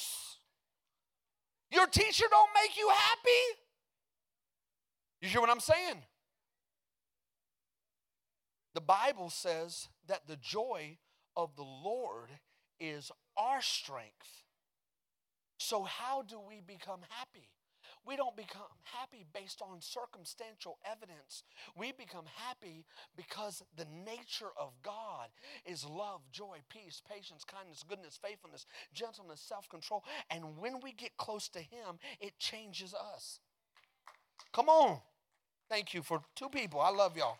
Your teacher don't make you happy? You hear what I'm saying? The Bible says that the joy of the Lord is our strength. So how do we become happy? We don't become happy based on circumstantial evidence. We become happy because the nature of God is love, joy, peace, patience, kindness, goodness, faithfulness, gentleness, self-control. And when we get close to Him, it changes us. Come on. Thank you for two people. I love y'all.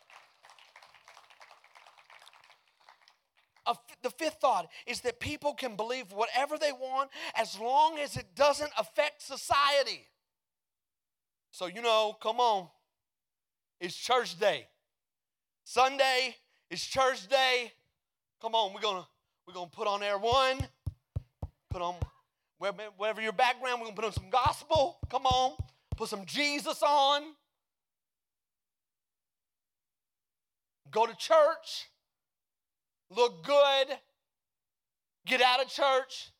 The fifth thought is that people can believe whatever they want as long as it doesn't affect society. So, you know, come on, it's church day. Sunday is church day. Come on, we're gonna we're gonna put on Air One, put on whatever your background, we're gonna put on some gospel. Come on, put some Jesus on. Go to church. Look good, get out of church,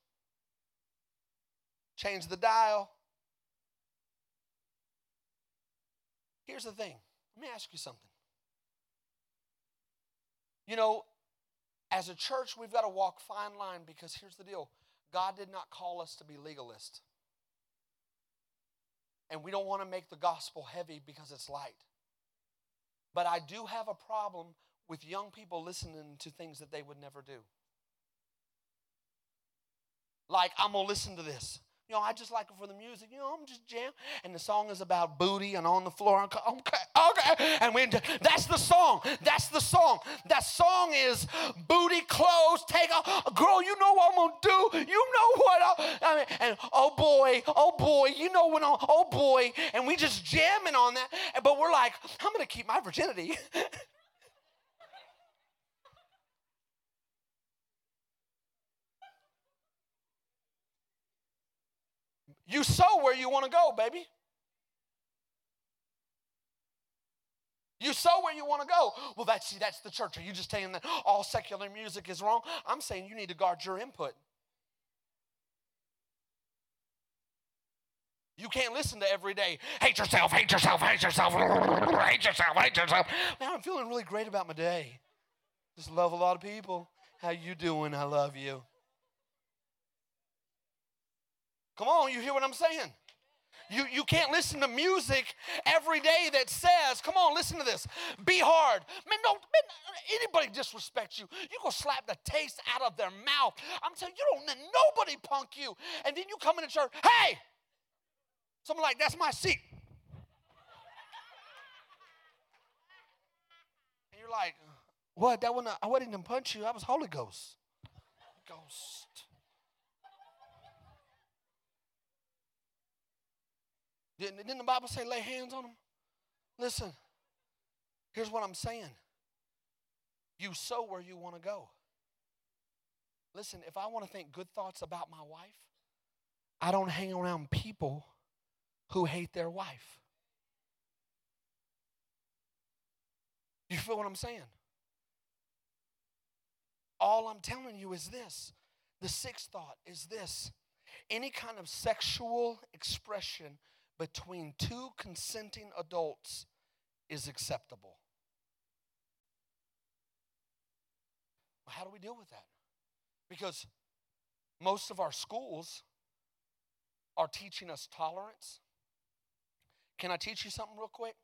change the dial. Here's the thing. Let me ask you something. You know, as a church, we've got to walk a fine line because here's the deal. God did not call us to be legalists. And we don't want to make the gospel heavy because it's light. But I do have a problem with young people listening to things that they would never do. Like, I'm going to listen to this. You know, I just like it for the music. You know, I'm just jam. And the song is about booty and on the floor. Okay, okay. okay. And we, that's the song. That's the song. That song is booty, clothes, take off. Girl, you know what I'm going to do. You know what I, I mean. And oh, boy, oh, boy, you know what I'm, oh, boy. And we just jamming on that. But we're like, I'm going to keep my virginity. You sow where you want to go, baby. You sow where you want to go. Well, that's, see, that's the church. Are you just saying that all secular music is wrong? I'm saying you need to guard your input. You can't listen to every day, hate yourself, hate yourself, hate yourself, hate yourself, hate yourself. Man, I'm feeling really great about my day. Just love a lot of people. How you doing? I love you. Come on, you hear what I'm saying? You, you can't listen to music every day that says, come on, listen to this. Be hard. Man, don't man, anybody disrespect you. You're going to slap the taste out of their mouth. I'm telling you, you don't let nobody punk you. And then you come into church, hey! Something like, that's my seat. And you're like, what? That wasn't, I wasn't even punch you. I was Holy Ghost. Ghost. Didn't the Bible say lay hands on them? Listen, here's what I'm saying. You sow where you want to go. Listen, if I want to think good thoughts about my wife, I don't hang around people who hate their wife. You feel what I'm saying? All I'm telling you is this. The sixth thought is this. Any kind of sexual expression between two consenting adults is acceptable. How do we deal with that? Because most of our schools are teaching us tolerance. Can I teach you something real quick?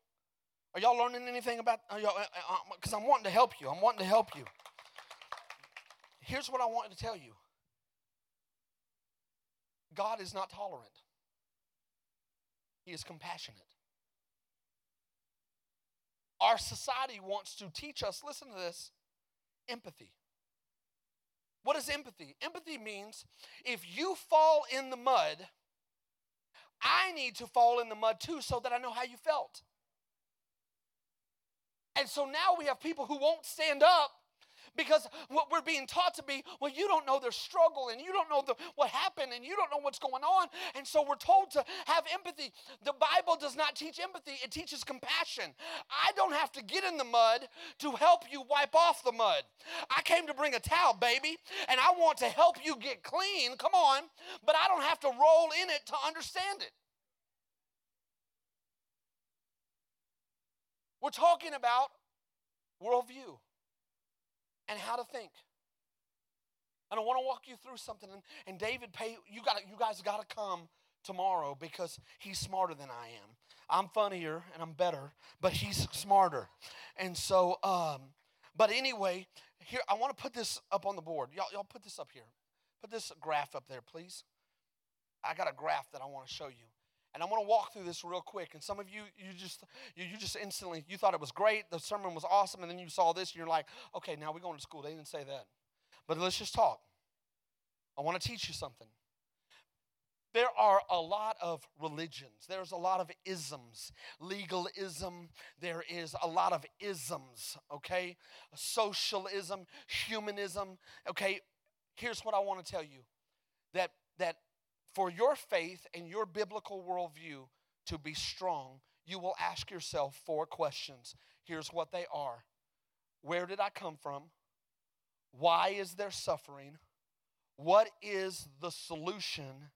Are y'all learning anything about, are y'all, because I'm wanting to help you. I'm wanting to help you. Here's what I wanted to tell you. God is not tolerant. He is compassionate. Our society wants to teach us, listen to this, empathy. What is empathy? Empathy means if you fall in the mud, I need to fall in the mud too so that I know how you felt. And so now we have people who won't stand up because what we're being taught to be, well, you don't know their struggle and you don't know the, what happened and you don't know what's going on. And so we're told to have empathy. The Bible does not teach empathy. It teaches compassion. I don't have to get in the mud to help you wipe off the mud. I came to bring a towel, baby, and I want to help you get clean. Come on. But I don't have to roll in it to understand it. We're talking about worldview and how to think. And I want to walk you through something. And, and David Pate, you got you guys got to come tomorrow because he's smarter than I am. I'm funnier and I'm better, but he's smarter. And so, um, but anyway, here I want to put this up on the board. Y'all, y'all put this up here. Put this graph up there, please. I got a graph that I want to show you. And I'm going to walk through this real quick. And some of you, you just you, you just instantly, you thought it was great. The sermon was awesome. And then you saw this and you're like, okay, now we're going to school. They didn't say that. But let's just talk. I want to teach you something. There are a lot of religions. There's a lot of isms. Legalism. There is a lot of isms, okay? Socialism, humanism, okay? Here's what I want to tell you. That that. For your faith and your biblical worldview to be strong, you will ask yourself four questions. Here's what they are. Where did I come from? Why is there suffering? What is the solution?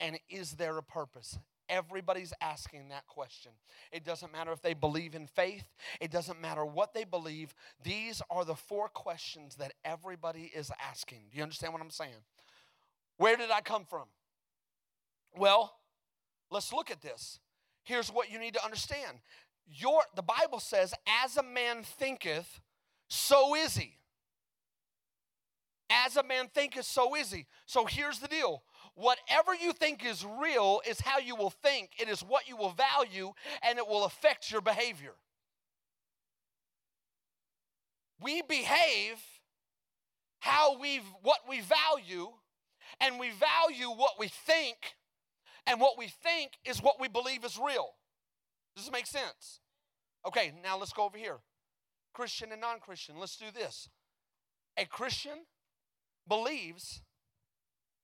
And is there a purpose? Everybody's asking that question. It doesn't matter if they believe in faith. It doesn't matter what they believe. These are the four questions that everybody is asking. Do you understand what I'm saying? Where did I come from? Well, let's look at this. Here's what you need to understand. Your, the Bible says, as a man thinketh, so is he. As a man thinketh, so is he. So here's the deal. Whatever you think is real is how you will think. It is what you will value, and it will affect your behavior. We behave how we what we value, and we value what we think. And what we think is what we believe is real. Does this make sense? Okay, now let's go over here. Christian and non-Christian. Let's do this. A Christian believes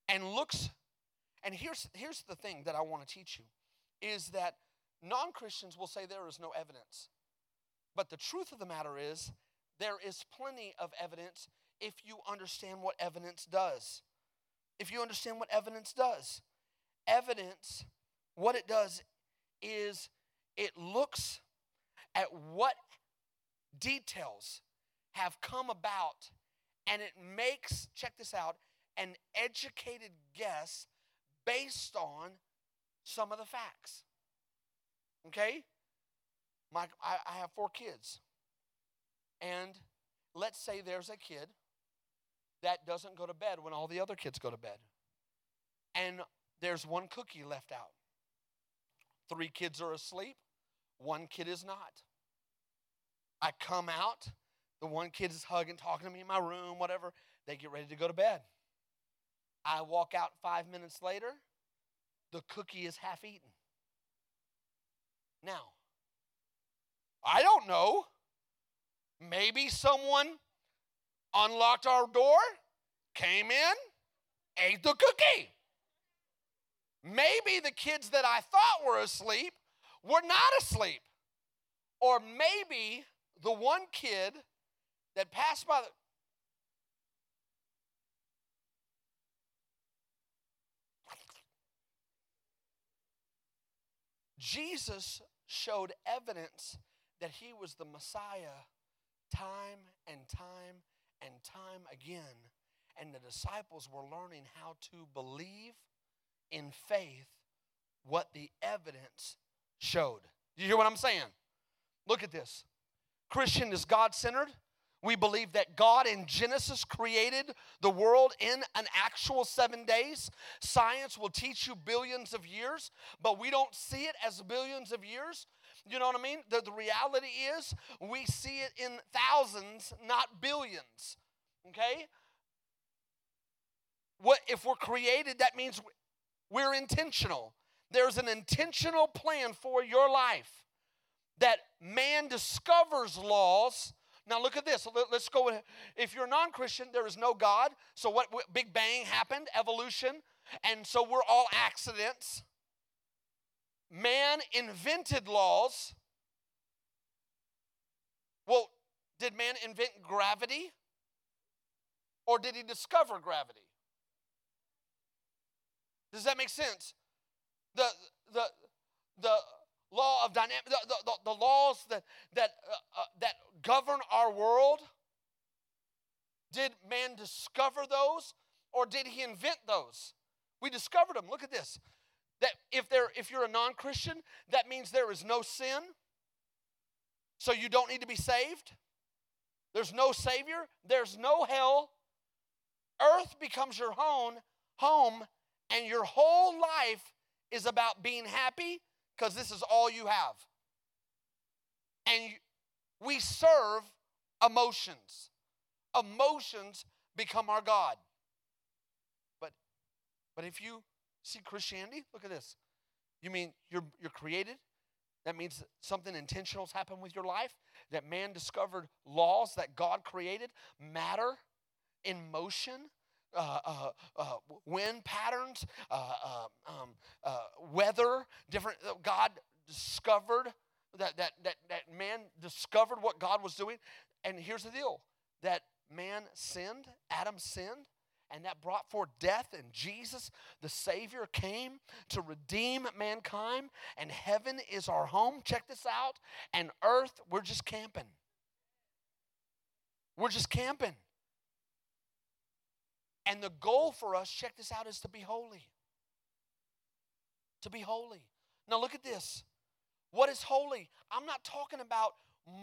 and looks, and here's, here's the thing that I want to teach you, is that non-Christians will say there is no evidence. But the truth of the matter is there is plenty of evidence if you understand what evidence does. If you understand what evidence does. Evidence, what it does is it looks at what details have come about and it makes, check this out, an educated guess based on some of the facts. Okay? My, I, I have four kids. And let's say there's a kid that doesn't go to bed when all the other kids go to bed. And there's one cookie left out. Three kids are asleep. One kid is not. I come out. The one kid is hugging, talking to me in my room, whatever. They get ready to go to bed. I walk out five minutes later. The cookie is half eaten. Now, I don't know. Maybe someone unlocked our door, came in, ate the cookie. Maybe the kids that I thought were asleep were not asleep. Or maybe the one kid that passed by the... Jesus showed evidence that he was the Messiah time and time and time again. And the disciples were learning how to believe in faith what the evidence showed. Do you hear what I'm saying? Look at this. Christian is God-centered. We believe that God in Genesis created the world in an actual seven days. Science will teach you billions of years, but we don't see it as billions of years. You know what I mean? The, the reality is we see it in thousands, not billions. Okay? What if we're created, that means we're intentional. There's an intentional plan for your life that man discovers laws. Now look at this. Let's go. If you're a non-Christian, there is no God. So what? Big Bang happened, evolution. And so we're all accidents. Man invented laws. Well, did man invent gravity? Or did he discover gravity? Does that make sense? The the the law of dynamic, the, the, the laws that that uh, uh, that govern our world. Did man discover those, or did he invent those? We discovered them. Look at this. That if there if you're a non-Christian, that means there is no sin. So you don't need to be saved. There's no Savior. There's no hell. Earth becomes your home, home, and your whole life is about being happy because this is all you have. And we serve emotions. Emotions become our God. But, but if you see Christianity, look at this. You mean you're you're created? That means something intentional has happened with your life, that man discovered laws that God created, matter in motion, Uh, uh, uh, wind patterns, uh, uh, um, uh, weather, different. God discovered that, that that that man discovered what God was doing, and here's the deal: that man sinned, Adam sinned, and that brought forth death. And Jesus, the Savior, came to redeem mankind, and heaven is our home. Check this out. And earth, we're just camping. We're just camping. And the goal for us, check this out, is to be holy. To be holy. Now look at this. What is holy? I'm not talking about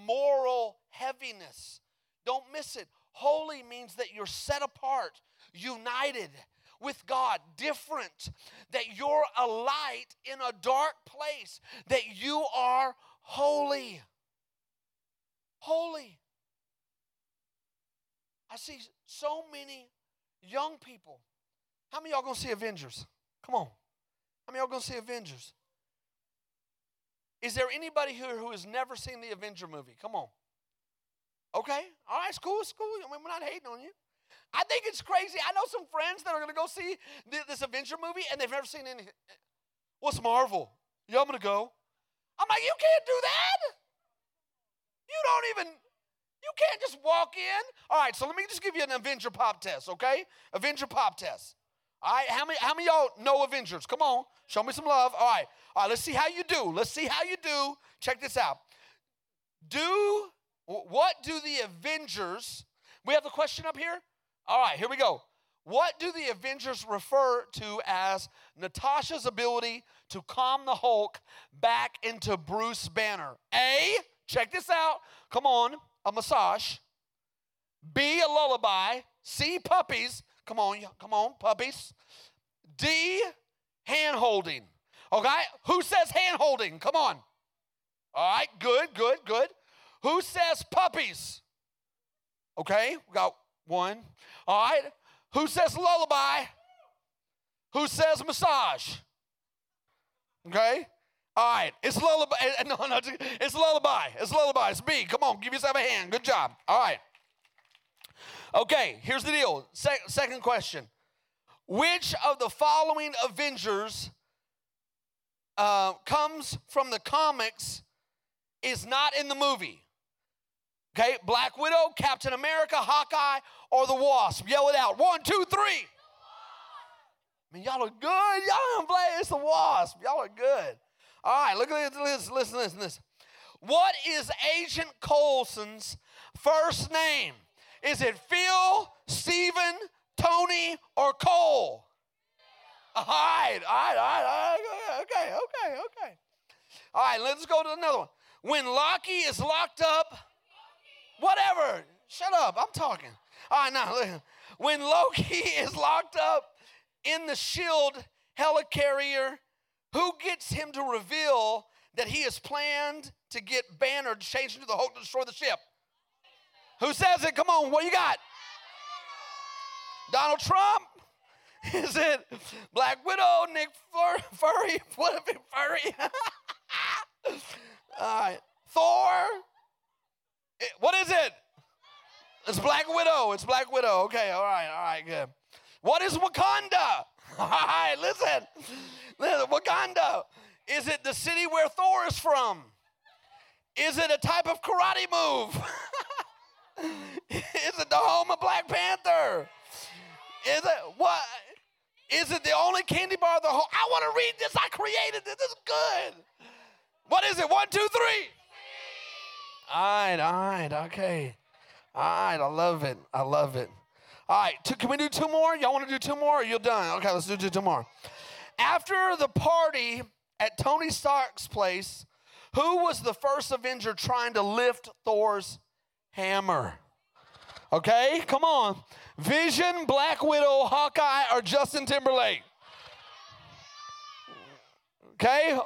moral heaviness. Don't miss it. Holy means that you're set apart, united with God, different, that you're a light in a dark place, that you are holy. Holy. I see so many young people. How many of y'all gonna see Avengers? Come on. How many of y'all gonna see Avengers? Is there anybody here who has never seen the Avenger movie? Come on. Okay. All right, it's cool, it's cool. I mean, we're not hating on you. I think it's crazy. I know some friends that are gonna go see th- this Avenger movie and they've never seen any. What's Marvel? Yeah, I'm gonna go. I'm like, you can't do that. You don't even. You can't just walk in. All right, so let me just give you an Avenger pop test, okay? Avenger pop test. All right, how many how many of y'all know Avengers? Come on, show me some love. All right, all right, let's see how you do. Let's see how you do. Check this out. Do, what do the Avengers, we have the question up here? All right, here we go. What do the Avengers refer to as Natasha's ability to calm the Hulk back into Bruce Banner? A, check this out. Come on. A massage, B, a lullaby, C, puppies, come on, come on, puppies, D, hand-holding, okay? Who says hand-holding? Come on. All right, good, good, good. Who says puppies? Okay, we got one. All right, who says lullaby? Who says massage? Okay. All right, it's lullaby. No, no, it's lullaby. It's lullaby. It's B. Come on, give yourself a hand. Good job. All right. Okay, here's the deal. Se- second question. Which of the following Avengers uh, comes from the comics is not in the movie? Okay, Black Widow, Captain America, Hawkeye, or the Wasp? Yell it out. One, two, three. I mean, y'all are good. Y'all don't play. It's the Wasp. Y'all are good. All right, look at this. Listen, listen, listen. What is Agent Coulson's first name? Is it Phil, Stephen, Tony, or Cole? All right, all right, all right, all right. Okay, okay, okay. All right, let's go to another one. When Loki is locked up, whatever. Shut up, I'm talking. All right, now, listen. When Loki is locked up in the shield helicarrier, who gets him to reveal that he has planned to get Banner changed into the Hulk to destroy the ship? Who says it? Come on, what you got? Donald Trump. Is it Black Widow, Nick Fury? What if it Fury? All right. Thor? It, what is it? It's Black Widow. It's Black Widow. Okay, all right, all right, good. What is Wakanda? All right, listen. listen. Wakanda. Is it the city where Thor is from? Is it a type of karate move? Is it the home of Black Panther? Is it what? Is it the only candy bar the whole? I want to read this. I created this. This is good. What is it? One, two, three. All right, all right, okay. All right, I love it. I love it. All right, two, can we do two more? Y'all want to do two more or you're done? Okay, let's do two more. After the party at Tony Stark's place, who was the first Avenger trying to lift Thor's hammer? Okay, come on. Vision, Black Widow, Hawkeye, or Justin Timberlake? Okay,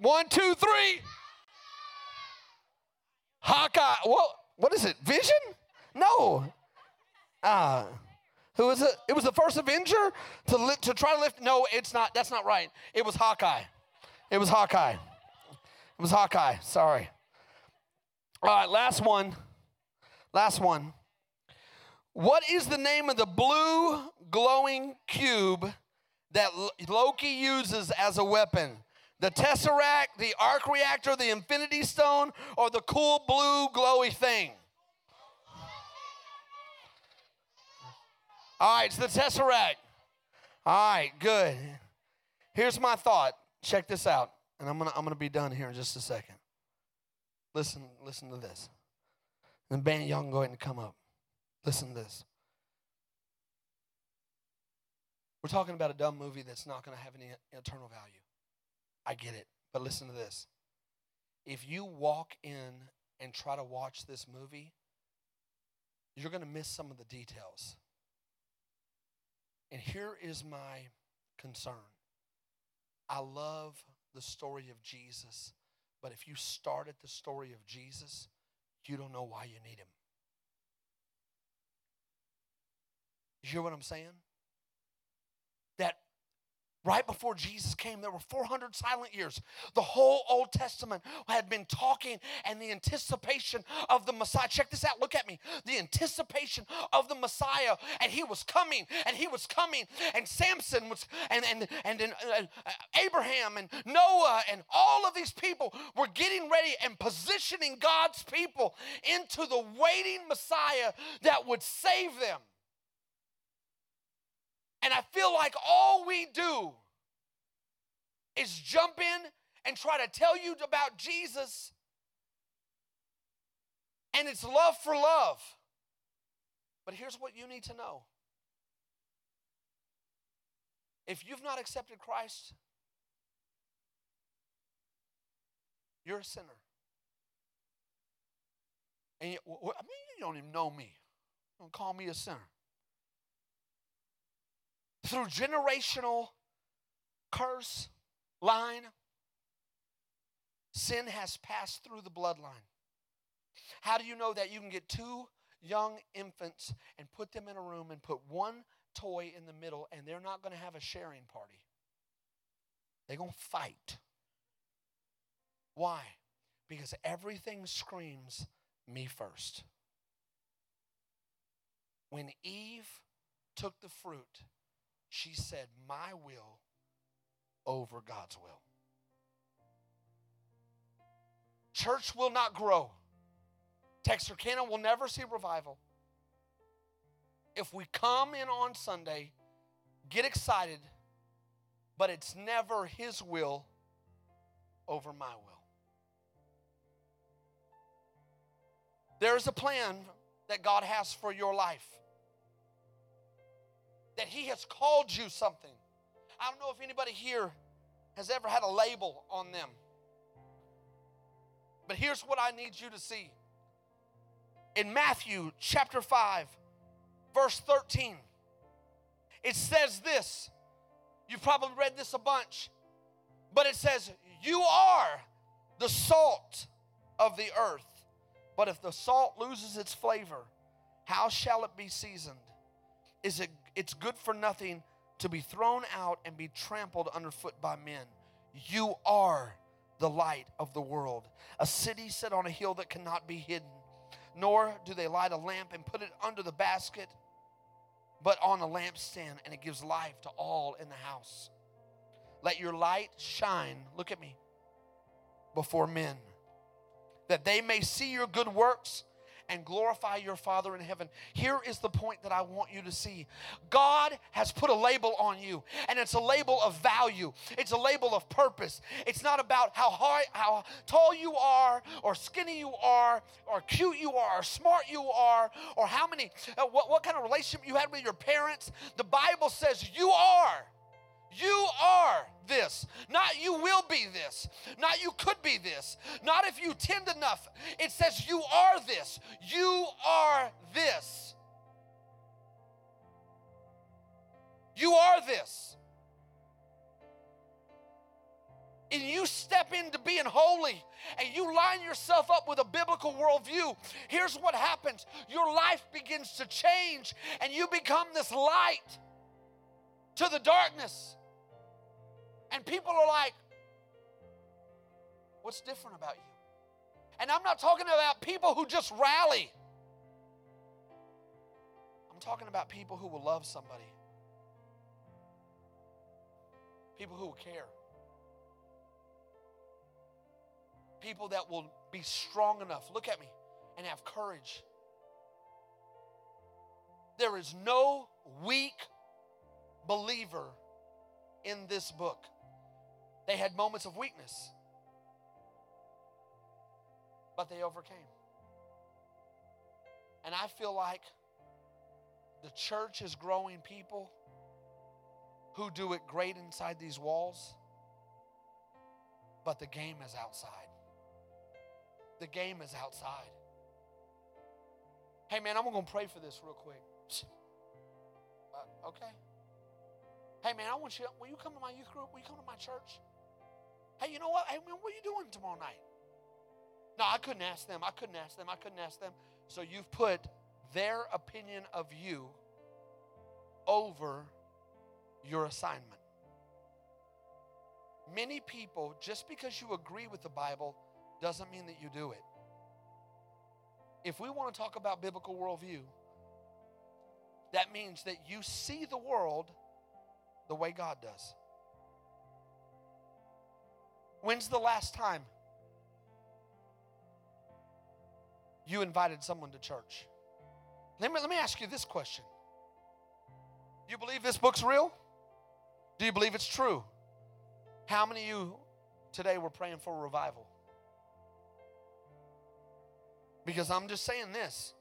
one, two, three. Hawkeye. What? What is it? Vision? No. Uh, who was it? It was the first Avenger to li- to try to lift. No, it's not. That's not right. It was Hawkeye. It was Hawkeye. It was Hawkeye. Sorry. All right, last one. Last one. What is the name of the blue glowing cube that L- Loki uses as a weapon? The Tesseract, the arc reactor, the Infinity Stone, or the cool blue glowy thing? All right, it's the Tesseract. All right, good. Here's my thought. Check this out, and I'm gonna I'm gonna be done here in just a second. Listen, listen to this. And band, y'all can go ahead and come up. Listen to this. We're talking about a dumb movie that's not gonna have any eternal value. I get it, but listen to this. If you walk in and try to watch this movie, you're gonna miss some of the details. And here is my concern. I love the story of Jesus, but if you start at the story of Jesus, you don't know why you need him. You hear what I'm saying? That right before Jesus came, there were four hundred silent years. The whole Old Testament had been talking and the anticipation of the Messiah. Check this out. Look at me. The anticipation of the Messiah. And he was coming. And he was coming. And Samson was, and, and, and, and uh, Abraham and Noah and all of these people were getting ready and positioning God's people into the waiting Messiah that would save them. And I feel like all we do is jump in and try to tell you about Jesus. And it's love for love. But here's what you need to know. If you've not accepted Christ, you're a sinner. And you, I mean, you don't even know me. Don't call me a sinner. Through generational curse line, sin has passed through the bloodline. How do you know that? You can get two young infants and put them in a room and put one toy in the middle, and they're not going to have a sharing party. They're going to fight. Why? Because everything screams me first. When Eve took the fruit, she said, my will over God's will. Church will not grow. Texarkana will never see revival if we come in on Sunday, get excited, but it's never his will over my will. There's a plan that God has for your life. That he has called you something. I don't know if anybody here has ever had a label on them. But here's what I need you to see. In Matthew chapter five, verse thirteen, it says this. You've probably read this a bunch. But it says, you are the salt of the earth. But if the salt loses its flavor, how shall it be seasoned? Is it It's good for nothing to be thrown out and be trampled underfoot by men. You are the light of the world, a city set on a hill that cannot be hidden. Nor do they light a lamp and put it under the basket, but on a lampstand, and it gives life to all in the house. Let your light shine, look at me, before men, that they may see your good works and glorify your Father in heaven. Here is the point that I want you to see. God has put a label on you, and it's a label of value. It's a label of purpose. It's not about how high, how tall you are, or skinny you are, or cute you are, or smart you are, or how many, uh, what, what kind of relationship you had with your parents. The Bible says you are. You are this, not you will be this, not you could be this, not if you tend enough. It says you are this, you are this. You are this. And you step into being holy and you line yourself up with a biblical worldview. Here's what happens. Your life begins to change and you become this light to the darkness. And people are like, what's different about you? And I'm not talking about people who just rally. I'm talking about people who will love somebody. People who will care. People that will be strong enough, look at me, and have courage. There is no weak believer in this book. They had moments of weakness, but they overcame. And I feel like the church is growing people who do it great inside these walls, but the game is outside. The game is outside. Hey man, I'm gonna pray for this real quick. Uh, okay. Hey, man, I want you, will you come to my youth group? Will you come to my church? Hey, you know what? Hey, man, what are you doing tomorrow night? No, I couldn't ask them. I couldn't ask them. I couldn't ask them. So you've put their opinion of you over your assignment. Many people, just because you agree with the Bible doesn't mean that you do it. If we want to talk about biblical worldview, that means that you see the world the way God does. When's the last time you invited someone to church? Let me, let me ask you this question. Do you believe this book's real? Do you believe it's true? How many of you today were praying for a revival? Because I'm just saying this.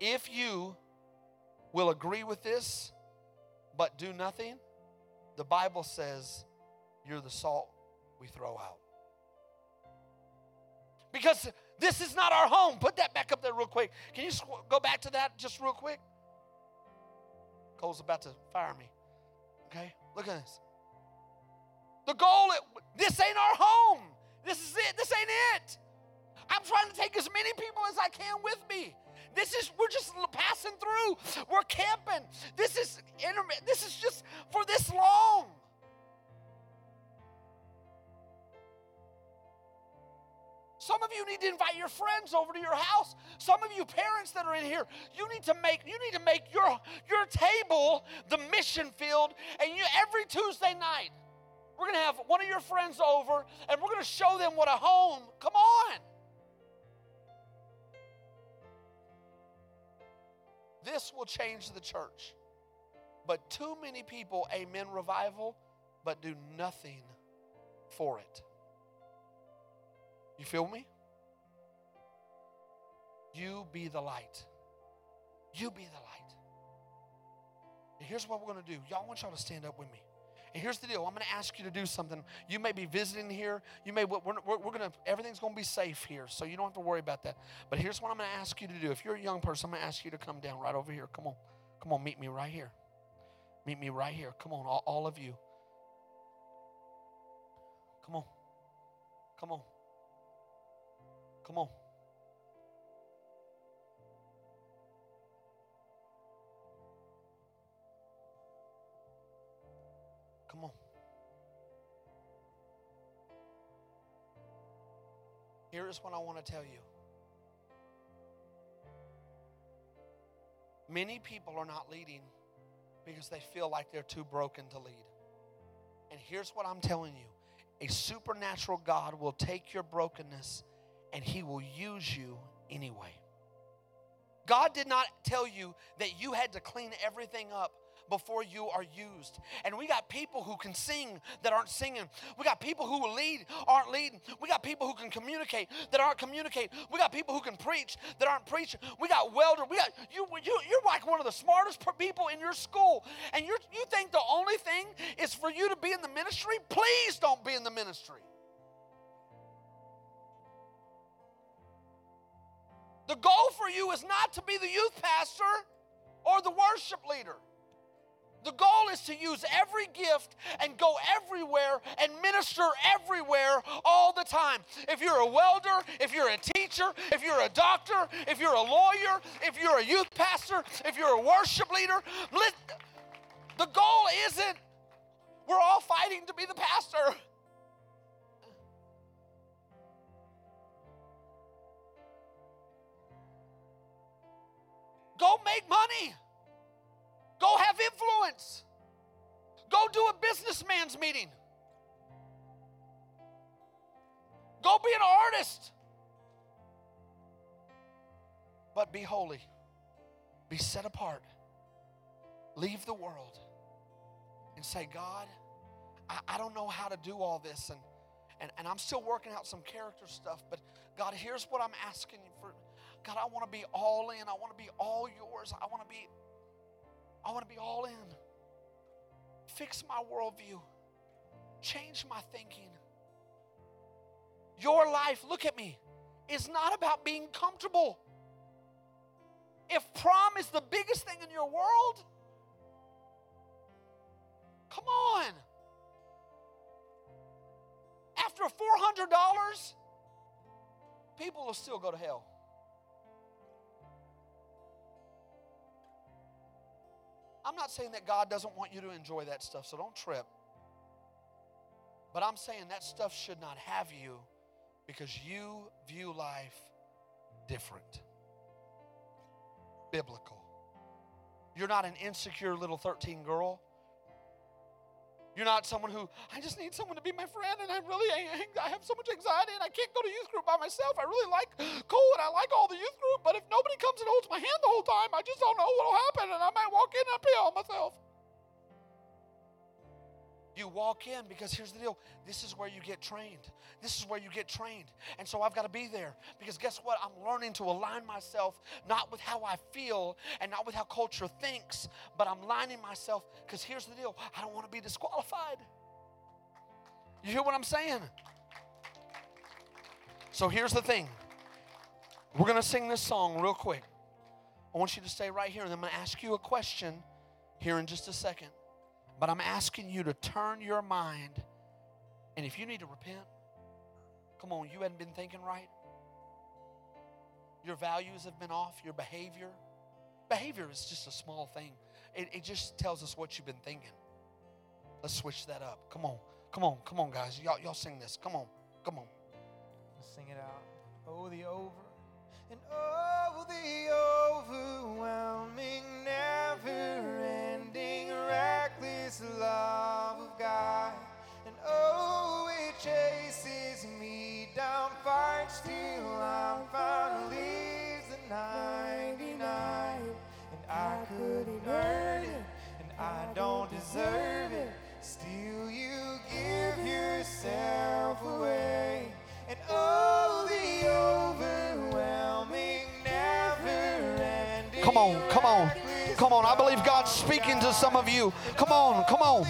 If you will agree with this, but do nothing, the Bible says you're the salt we throw out. Because this is not our home. Put that back up there real quick. Can you go back to that just real quick? Cole's about to fire me. Okay, look at this. The goal, this ain't our home. This is it. This ain't it. I'm trying to take as many people as I can with me. This is, we're just passing through. We're camping. This is intermittent. This is just for this long. Some of you need to invite your friends over to your house. Some of you parents that are in here, you need to make, you need to make your, your table the mission field. And you, every Tuesday night, we're going to have one of your friends over and we're going to show them what a home, come on. This will change the church. But too many people, amen, revival, but do nothing for it. You feel me? You be the light. You be the light. And here's what we're going to do. Y'all, I want y'all to stand up with me. And here's the deal. I'm going to ask you to do something. You may be visiting here. You may, we're, we're, we're going to, everything's going to be safe here, so you don't have to worry about that. But here's what I'm going to ask you to do. If you're a young person, I'm going to ask you to come down right over here. Come on. Come on, meet me right here. Meet me right here. Come on, all, all of you. Come on. Come on. Come on. here's what I want to tell you. Many people are not leading because they feel like they're too broken to lead. And here's what I'm telling you. A supernatural God will take your brokenness and he will use you anyway. God did not tell you that you had to clean everything up before you are used. And we got people who can sing that aren't singing. We got people who will lead aren't leading. We got people who can communicate that aren't communicating. We got people who can preach that aren't preaching. We got welder. We got you, you you're like one of the smartest people in your school. And you you think the only thing is for you to be in the ministry? Please don't be in the ministry. The goal for you is not to be the youth pastor or the worship leader. The goal is to use every gift and go everywhere and minister everywhere all the time. If you're a welder, if you're a teacher, if you're a doctor, if you're a lawyer, if you're a youth pastor, if you're a worship leader, the goal isn't we're all fighting to be the pastor. Go make money. Go have influence. Go do a businessman's meeting. Go be an artist. But be holy. Be set apart. Leave the world and say, God, I, I don't know how to do all this. And, and, and I'm still working out some character stuff. But God, here's what I'm asking you for. God, I want to be all in. I want to be all yours. I want to be... I want to be all in. Fix my worldview. Change my thinking. Your life, look at me, is not about being comfortable. If prom is the biggest thing in your world, come on. After four hundred dollars, people will still go to hell. I'm not saying that God doesn't want you to enjoy that stuff, so don't trip. But I'm saying that stuff should not have you because you view life different. Biblical. You're not an insecure little thirteen girl. You're not someone who, I just need someone to be my friend, and I really, I have so much anxiety, and I can't go to youth group by myself. I really like cool, and I like all the youth group, but if nobody comes and holds my hand the whole time, I just don't know what'll happen, and I might walk in and I'll be all myself. You walk in because here's the deal. This is where you get trained. This is where you get trained. And so I've got to be there because guess what? I'm learning to align myself not with how I feel and not with how culture thinks, but I'm aligning myself because here's the deal. I don't want to be disqualified. You hear what I'm saying? So here's the thing. We're going to sing this song real quick. I want you to stay right here and I'm going to ask you a question here in just a second. But I'm asking you to turn your mind. And if you need to repent, come on, you hadn't been thinking right. Your values have been off, your behavior. Behavior is just a small thing. It, it just tells us what you've been thinking. Let's switch that up. Come on, come on, come on, guys. Y'all, y'all sing this. Come on, come on. Let's sing it out. Oh, the over and oh, the overwhelming, never-ending, reckless love of God. And oh, it chases me down, fights till I'm found, leaves the ninety-nine. And I couldn't earn it, and I don't deserve it. Still, you give yourself away. And oh, the overwhelming, never-ending. Come on, come on, come on. I believe God's speaking to some of you. Come on, come on.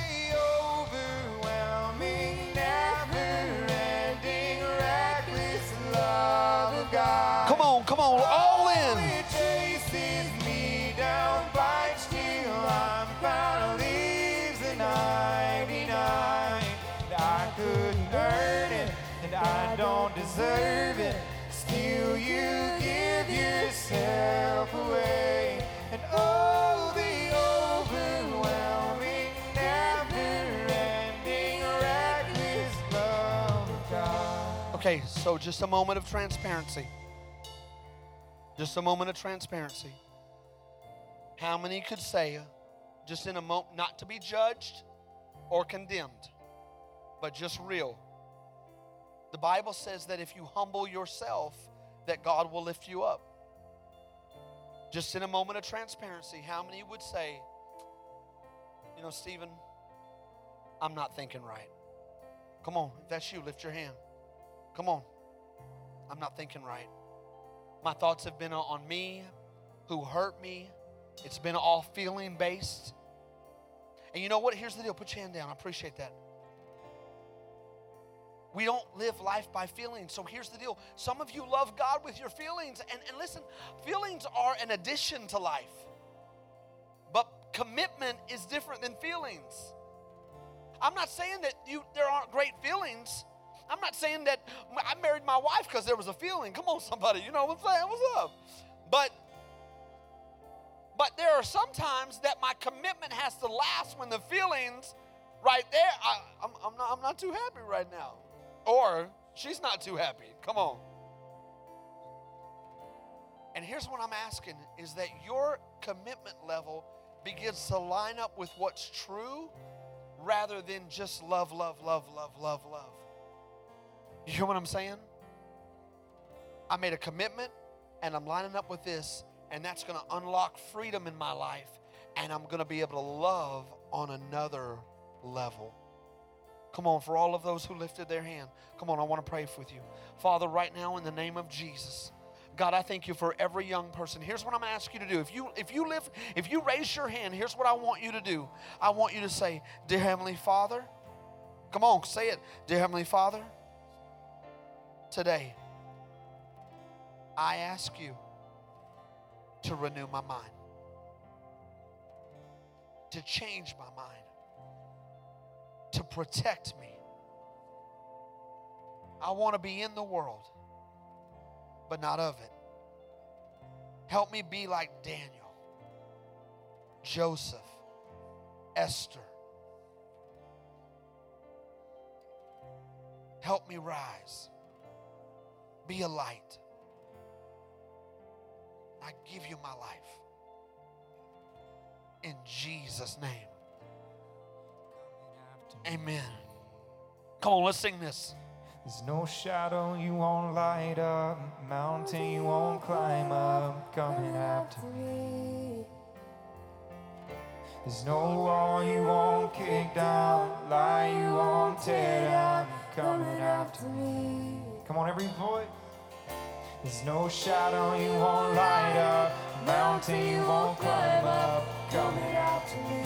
Come on, come on. All in. It chases me down, bites till I'm found, leaves the ninety-nine. And I couldn't earn it, and I don't deserve it. Still, you give yourself away. And oh, the overwhelming, never Okay, so just a moment of transparency. Just a moment of transparency. How many could say, just in a moment, not to be judged or condemned, but just real? The Bible says that if you humble yourself, that God will lift you up. Just in a moment of transparency, how many would say, you know, Stephen, I'm not thinking right. Come on, if that's you, lift your hand. Come on. I'm not thinking right. My thoughts have been on me, who hurt me. It's been all feeling based. And you know what? Here's the deal. Put your hand down. I appreciate that. We don't live life by feelings. So here's the deal. Some of you love God with your feelings. And, and listen, feelings are an addition to life. But commitment is different than feelings. I'm not saying that you there aren't great feelings. I'm not saying that I married my wife because there was a feeling. Come on, somebody. You know what I'm saying? What's up? But, but there are some times that my commitment has to last when the feelings right there, I, I'm, I'm, not, I'm not too happy right now. Or she's not too happy. Come on. And here's what I'm asking is that your commitment level begins to line up with what's true rather than just love, love, love, love, love, love. You hear what I'm saying? I made a commitment and I'm lining up with this, and that's going to unlock freedom in my life, and I'm going to be able to love on another level. Come on, for all of those who lifted their hand, come on, I want to pray with you. Father, right now in the name of Jesus, God, I thank you for every young person. Here's what I'm going to ask you to do. If you if you live, if you raise your hand, here's what I want you to do. I want you to say, Dear Heavenly Father, come on, say it. Dear Heavenly Father, today I ask you to renew my mind, to change my mind, to protect me. I want to be in the world, but not of it. Help me be like Daniel, Joseph, Esther. Help me rise. Be a light. I give you my life. In Jesus' name. Amen. Come on, let's sing this. There's no shadow you won't light up, mountain you won't climb up, coming after me. There's no wall you won't kick down, lie you won't tear down, coming after me. Come on, every voice. There's no shadow you won't light up, mountain you won't climb up, coming after me.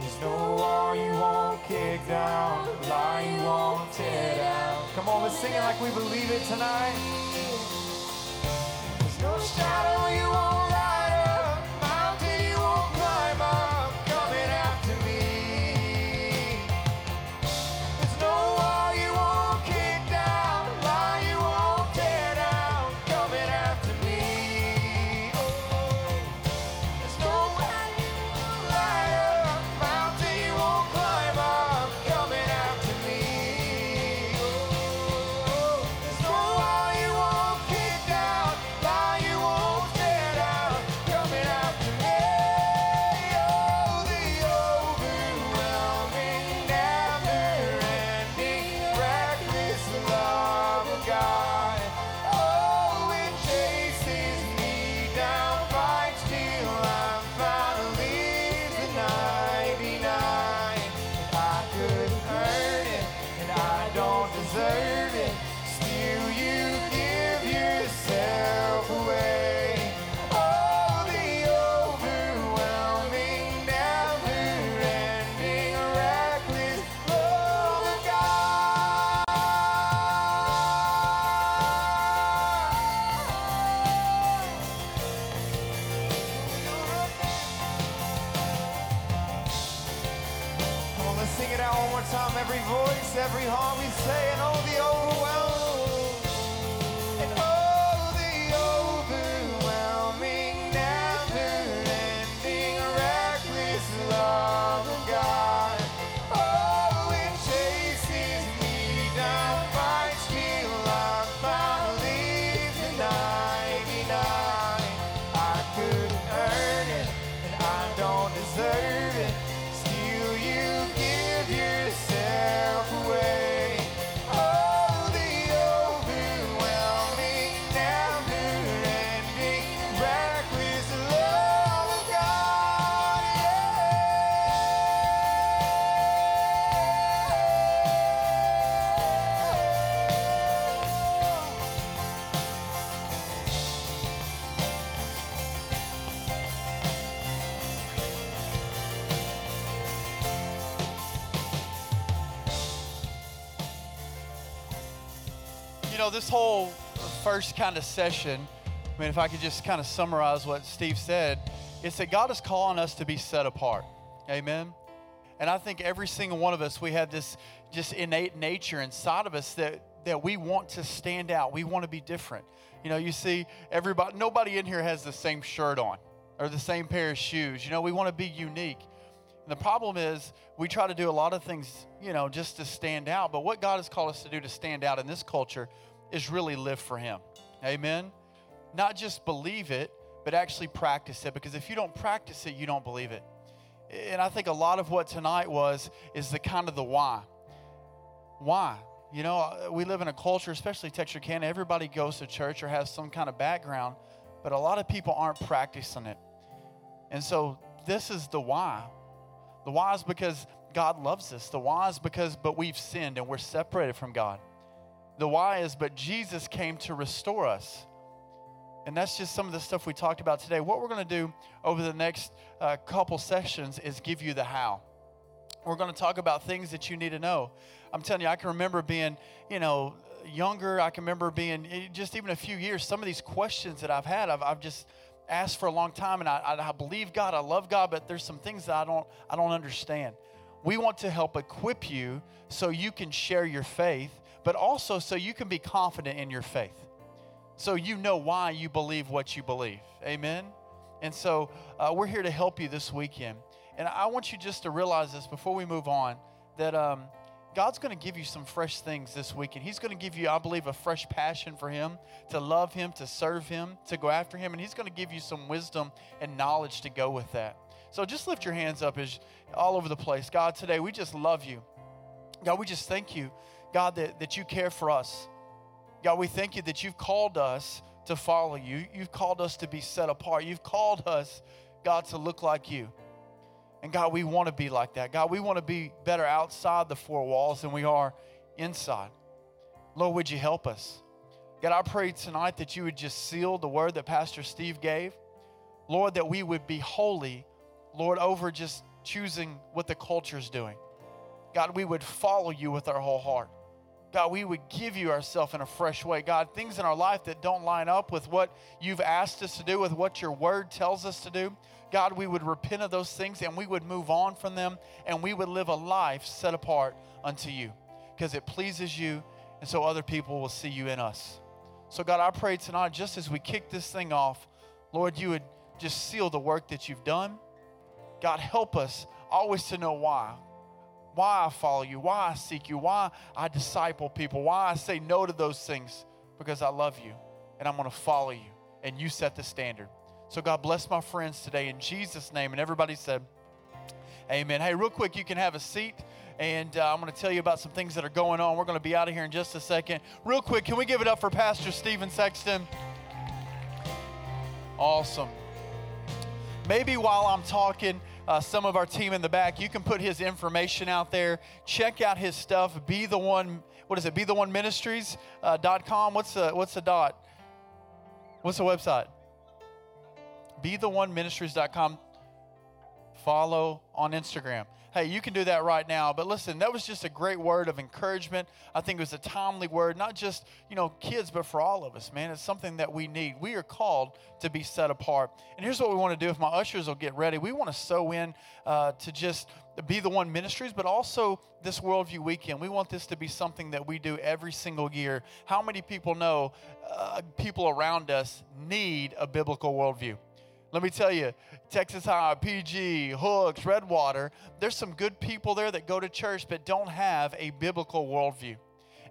There's no wall you won't kick down, lie you won't tear down. Come on, let's sing it like we believe it tonight. There's no shadow you won't light up, mountain you won't climb up, coming after me. There's no wall you won't kick down, lie you won't tear down, coming after me. Oh, there's no wall you won't light up, mountain you won't climb up, coming after me. Oh, there's no wall you won't kick down, lie you won't tear down, coming after me. Oh, the overwhelming, never-ending, reckless love of God. Oh, it chases me down, fights till I'm finally the ninety-nine. I couldn't earn it, and I don't deserve it. Still, you give yourself away. Oh, the overwhelming, never-ending, reckless love of God. Come on, let's sing it out one more time. Every voice, every heart, we say, and all the overwhelming, and all the overwhelming, never-ending, reckless love of God. Oh, it chases me know, this whole first kind of session, I mean, if I could just kind of summarize what Steve said, it's that God is calling us to be set apart. Amen. And I think every single one of us, we have this just innate nature inside of us that that we want to stand out. We want to be different. You know, you see, everybody, nobody in here has the same shirt on or the same pair of shoes. You know, we want to be unique. And the problem is we try to do a lot of things, you know, just to stand out. But what God has called us to do to stand out in this culture is really live for Him. Amen. Not just believe it, but actually practice it. Because if you don't practice it, you don't believe it. And I think a lot of what tonight was is the kind of the why. Why? You know, we live in a culture, especially Texarkana, everybody goes to church or has some kind of background, but a lot of people aren't practicing it. And so this is the why. The why is because God loves us. The why is because, but we've sinned and we're separated from God. The why is, but Jesus came to restore us. And that's just some of the stuff we talked about today. What we're going to do over the next uh, couple sessions is give you the how. We're going to talk about things that you need to know. I'm telling you, I can remember being, you know, younger. I can remember being just even a few years. Some of these questions that I've had, I've, I've just asked for a long time. And I, I, I believe God, I love God, but there's some things that I don't, I don't understand. We want to help equip you so you can share your faith, but also so you can be confident in your faith. So you know why you believe what you believe. Amen? And so uh, we're here to help you this weekend. And I want you just to realize this before we move on, that um, God's going to give you some fresh things this weekend. He's going to give you, I believe, a fresh passion for Him, to love Him, to serve Him, to go after Him. And He's going to give you some wisdom and knowledge to go with that. So just lift your hands up as all over the place. God, today we just love You. God, we just thank You, God, that, that You care for us. God, we thank You that You've called us to follow You. You've called us to be set apart. You've called us, God, to look like You. And God, we want to be like that. God, we want to be better outside the four walls than we are inside. Lord, would You help us? God, I pray tonight that You would just seal the word that Pastor Steve gave. Lord, that we would be holy, Lord, over just choosing what the culture is doing. God, we would follow You with our whole heart. God, we would give You ourselves in a fresh way. God, things in our life that don't line up with what You've asked us to do, with what Your word tells us to do. God, we would repent of those things and we would move on from them and we would live a life set apart unto You because it pleases You and so other people will see You in us. So God, I pray tonight, just as we kick this thing off, Lord, You would just seal the work that You've done. God, help us always to know why. Why I follow You, why I seek You, why I disciple people, why I say no to those things, because I love You and I'm going to follow You and You set the standard. So God bless my friends today in Jesus' name. And everybody said, amen. Hey, real quick, you can have a seat and uh, I'm going to tell you about some things that are going on. We're going to be out of here in just a second. Real quick, can we give it up for Pastor Stephen Sexton? Awesome. Maybe while I'm talking, Uh, some of our team in the back, you can put his information out there. Check out his stuff. Be the one, what is it? Be the One Ministries uh, dot com. What's the what's the dot? What's the website? Be the One Ministries dot com. Follow on Instagram. Hey, you can do that right now. But listen, that was just a great word of encouragement. I think it was a timely word, not just, you know, kids, but for all of us, man. It's something that we need. We are called to be set apart. And here's what we want to do. If my ushers will get ready, we want to sow in uh, to just Be the One Ministries, but also this Worldview Weekend. We want this to be something that we do every single year. How many people know uh, people around us need a biblical worldview? Let me tell you, Texas High, P G, Hooks, Redwater, there's some good people there that go to church but don't have a biblical worldview.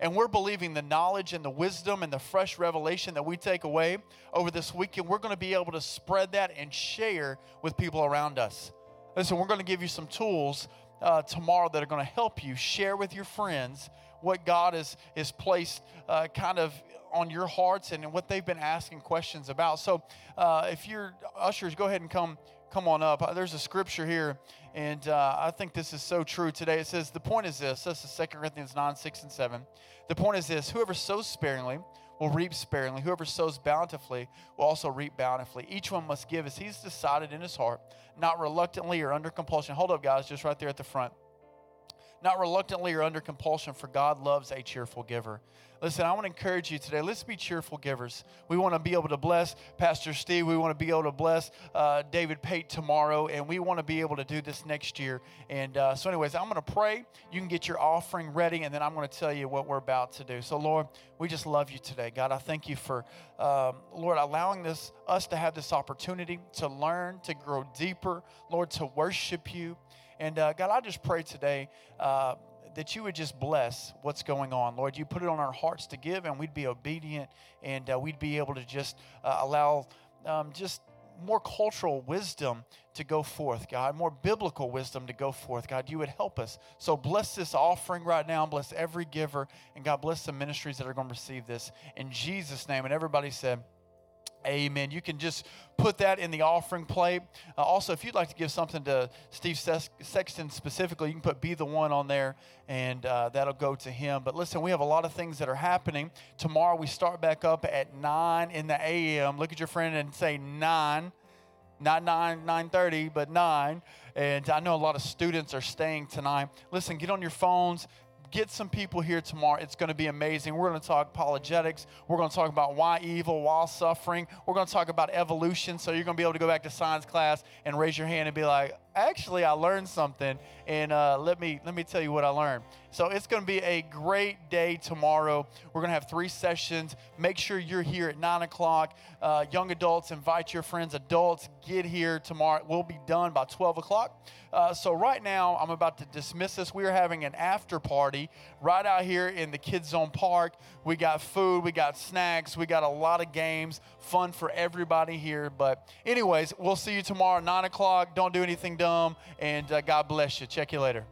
And we're believing the knowledge and the wisdom and the fresh revelation that we take away over this weekend, we're going to be able to spread that and share with people around us. Listen, we're going to give you some tools uh, tomorrow that are going to help you share with your friends what God has is, is placed uh, kind of on your hearts and what they've been asking questions about. So uh, if you're ushers, go ahead and come come on up. There's a scripture here, and uh, I think this is so true today. It says, the point is this. This is Second Corinthians nine, six, and seven. The point is this. Whoever sows sparingly will reap sparingly. Whoever sows bountifully will also reap bountifully. Each one must give as he's decided in his heart, not reluctantly or under compulsion. Hold up, guys, just right there at the front. not reluctantly or under compulsion, for God loves a cheerful giver. Listen, I want to encourage you today. Let's be cheerful givers. We want to be able to bless Pastor Steve. We want to be able to bless uh, David Pate tomorrow, and we want to be able to do this next year. And uh, so anyways, I'm going to pray. You can get your offering ready, and then I'm going to tell you what we're about to do. So, Lord, we just love you today. God, I thank you for, um, Lord, allowing this us to have this opportunity to learn, to grow deeper, Lord, to worship you. And, uh, God, I just pray today uh, that you would just bless what's going on. Lord, you put it on our hearts to give, and we'd be obedient, and uh, we'd be able to just uh, allow um, just more cultural wisdom to go forth, God, more biblical wisdom to go forth. God, you would help us. So bless this offering right now. Bless every giver, and God, bless the ministries that are going to receive this. In Jesus' name, and everybody said, amen. You can just put that in the offering plate. Uh, also, if you'd like to give something to Steve Sexton specifically, you can put Be The One on there, and uh, that'll go to him. But listen, we have a lot of things that are happening. Tomorrow we start back up at nine in the a m. Look at your friend and say nine. Not nine, nine thirty, but nine. And I know a lot of students are staying tonight. Listen, get on your phones. Get some people here tomorrow. It's going to be amazing. We're going to talk apologetics. We're going to talk about why evil, why suffering. We're going to talk about evolution. So you're going to be able to go back to science class and raise your hand and be like, actually, I learned something, and uh, let me let me tell you what I learned. So it's going to be a great day tomorrow. We're going to have three sessions. Make sure you're here at nine o'clock. Uh, young adults, invite your friends. Adults, get here tomorrow. We'll be done by twelve o'clock. Uh, so right now, I'm about to dismiss us. We are having an after party right out here in the Kids Zone Park. We got food. We got snacks. We got a lot of games. Fun for everybody here. But anyways, we'll see you tomorrow at nine o'clock. Don't do anything dumb, and uh, God bless you. Check you later.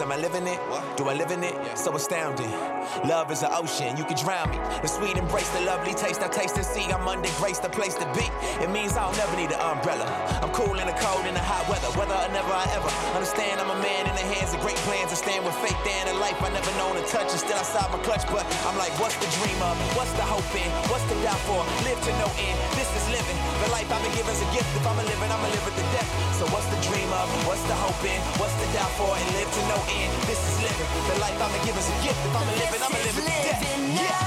Am I living it? What? Do I live in it? Yeah. So astounding. Love is an ocean, you can drown me. The sweet embrace, the lovely taste, I taste and see. I'm under grace, the place to be. It means I'll never need an umbrella. I'm cool in the cold, in the hot weather. Whether or never I ever understand, I'm a man in the hands of great plans. I stand with faith there in a life I never known to touch. And still I saw my clutch, but I'm like, what's the dream of? What's the hope in? What's the doubt for? Live to no end. This is living. The life I've been given is a gift. If I'm a living, I'ma live it to death. So what's the dream of? What's the hope in? What's the doubt for? And live to no end. This is living. The life I've been given is a gift. If I'm a living, I'm a living to death. Yeah.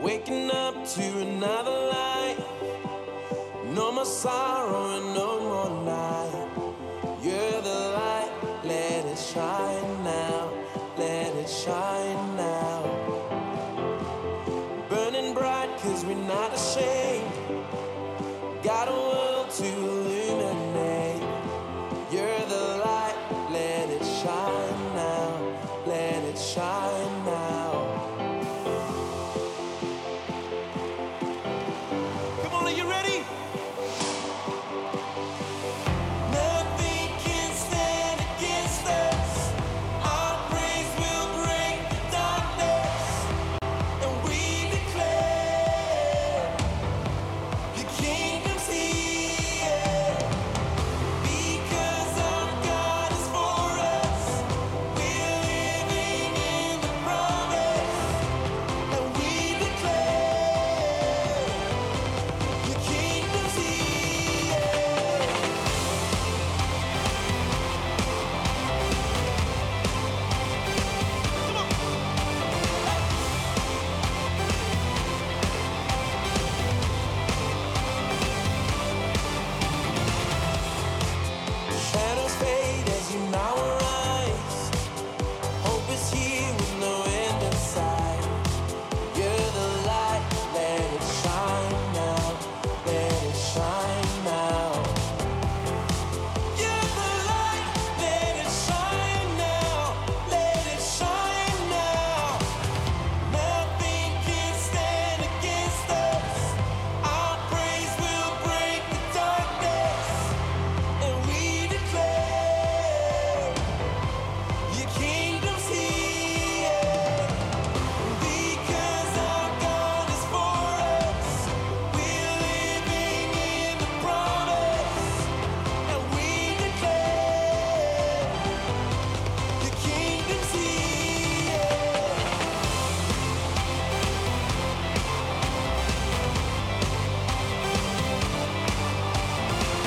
Waking up to another life. No more sorrow and no more night. You're the light, let it shine now. Let it shine now. Burning bright, cause we're not ashamed. Got a world to live.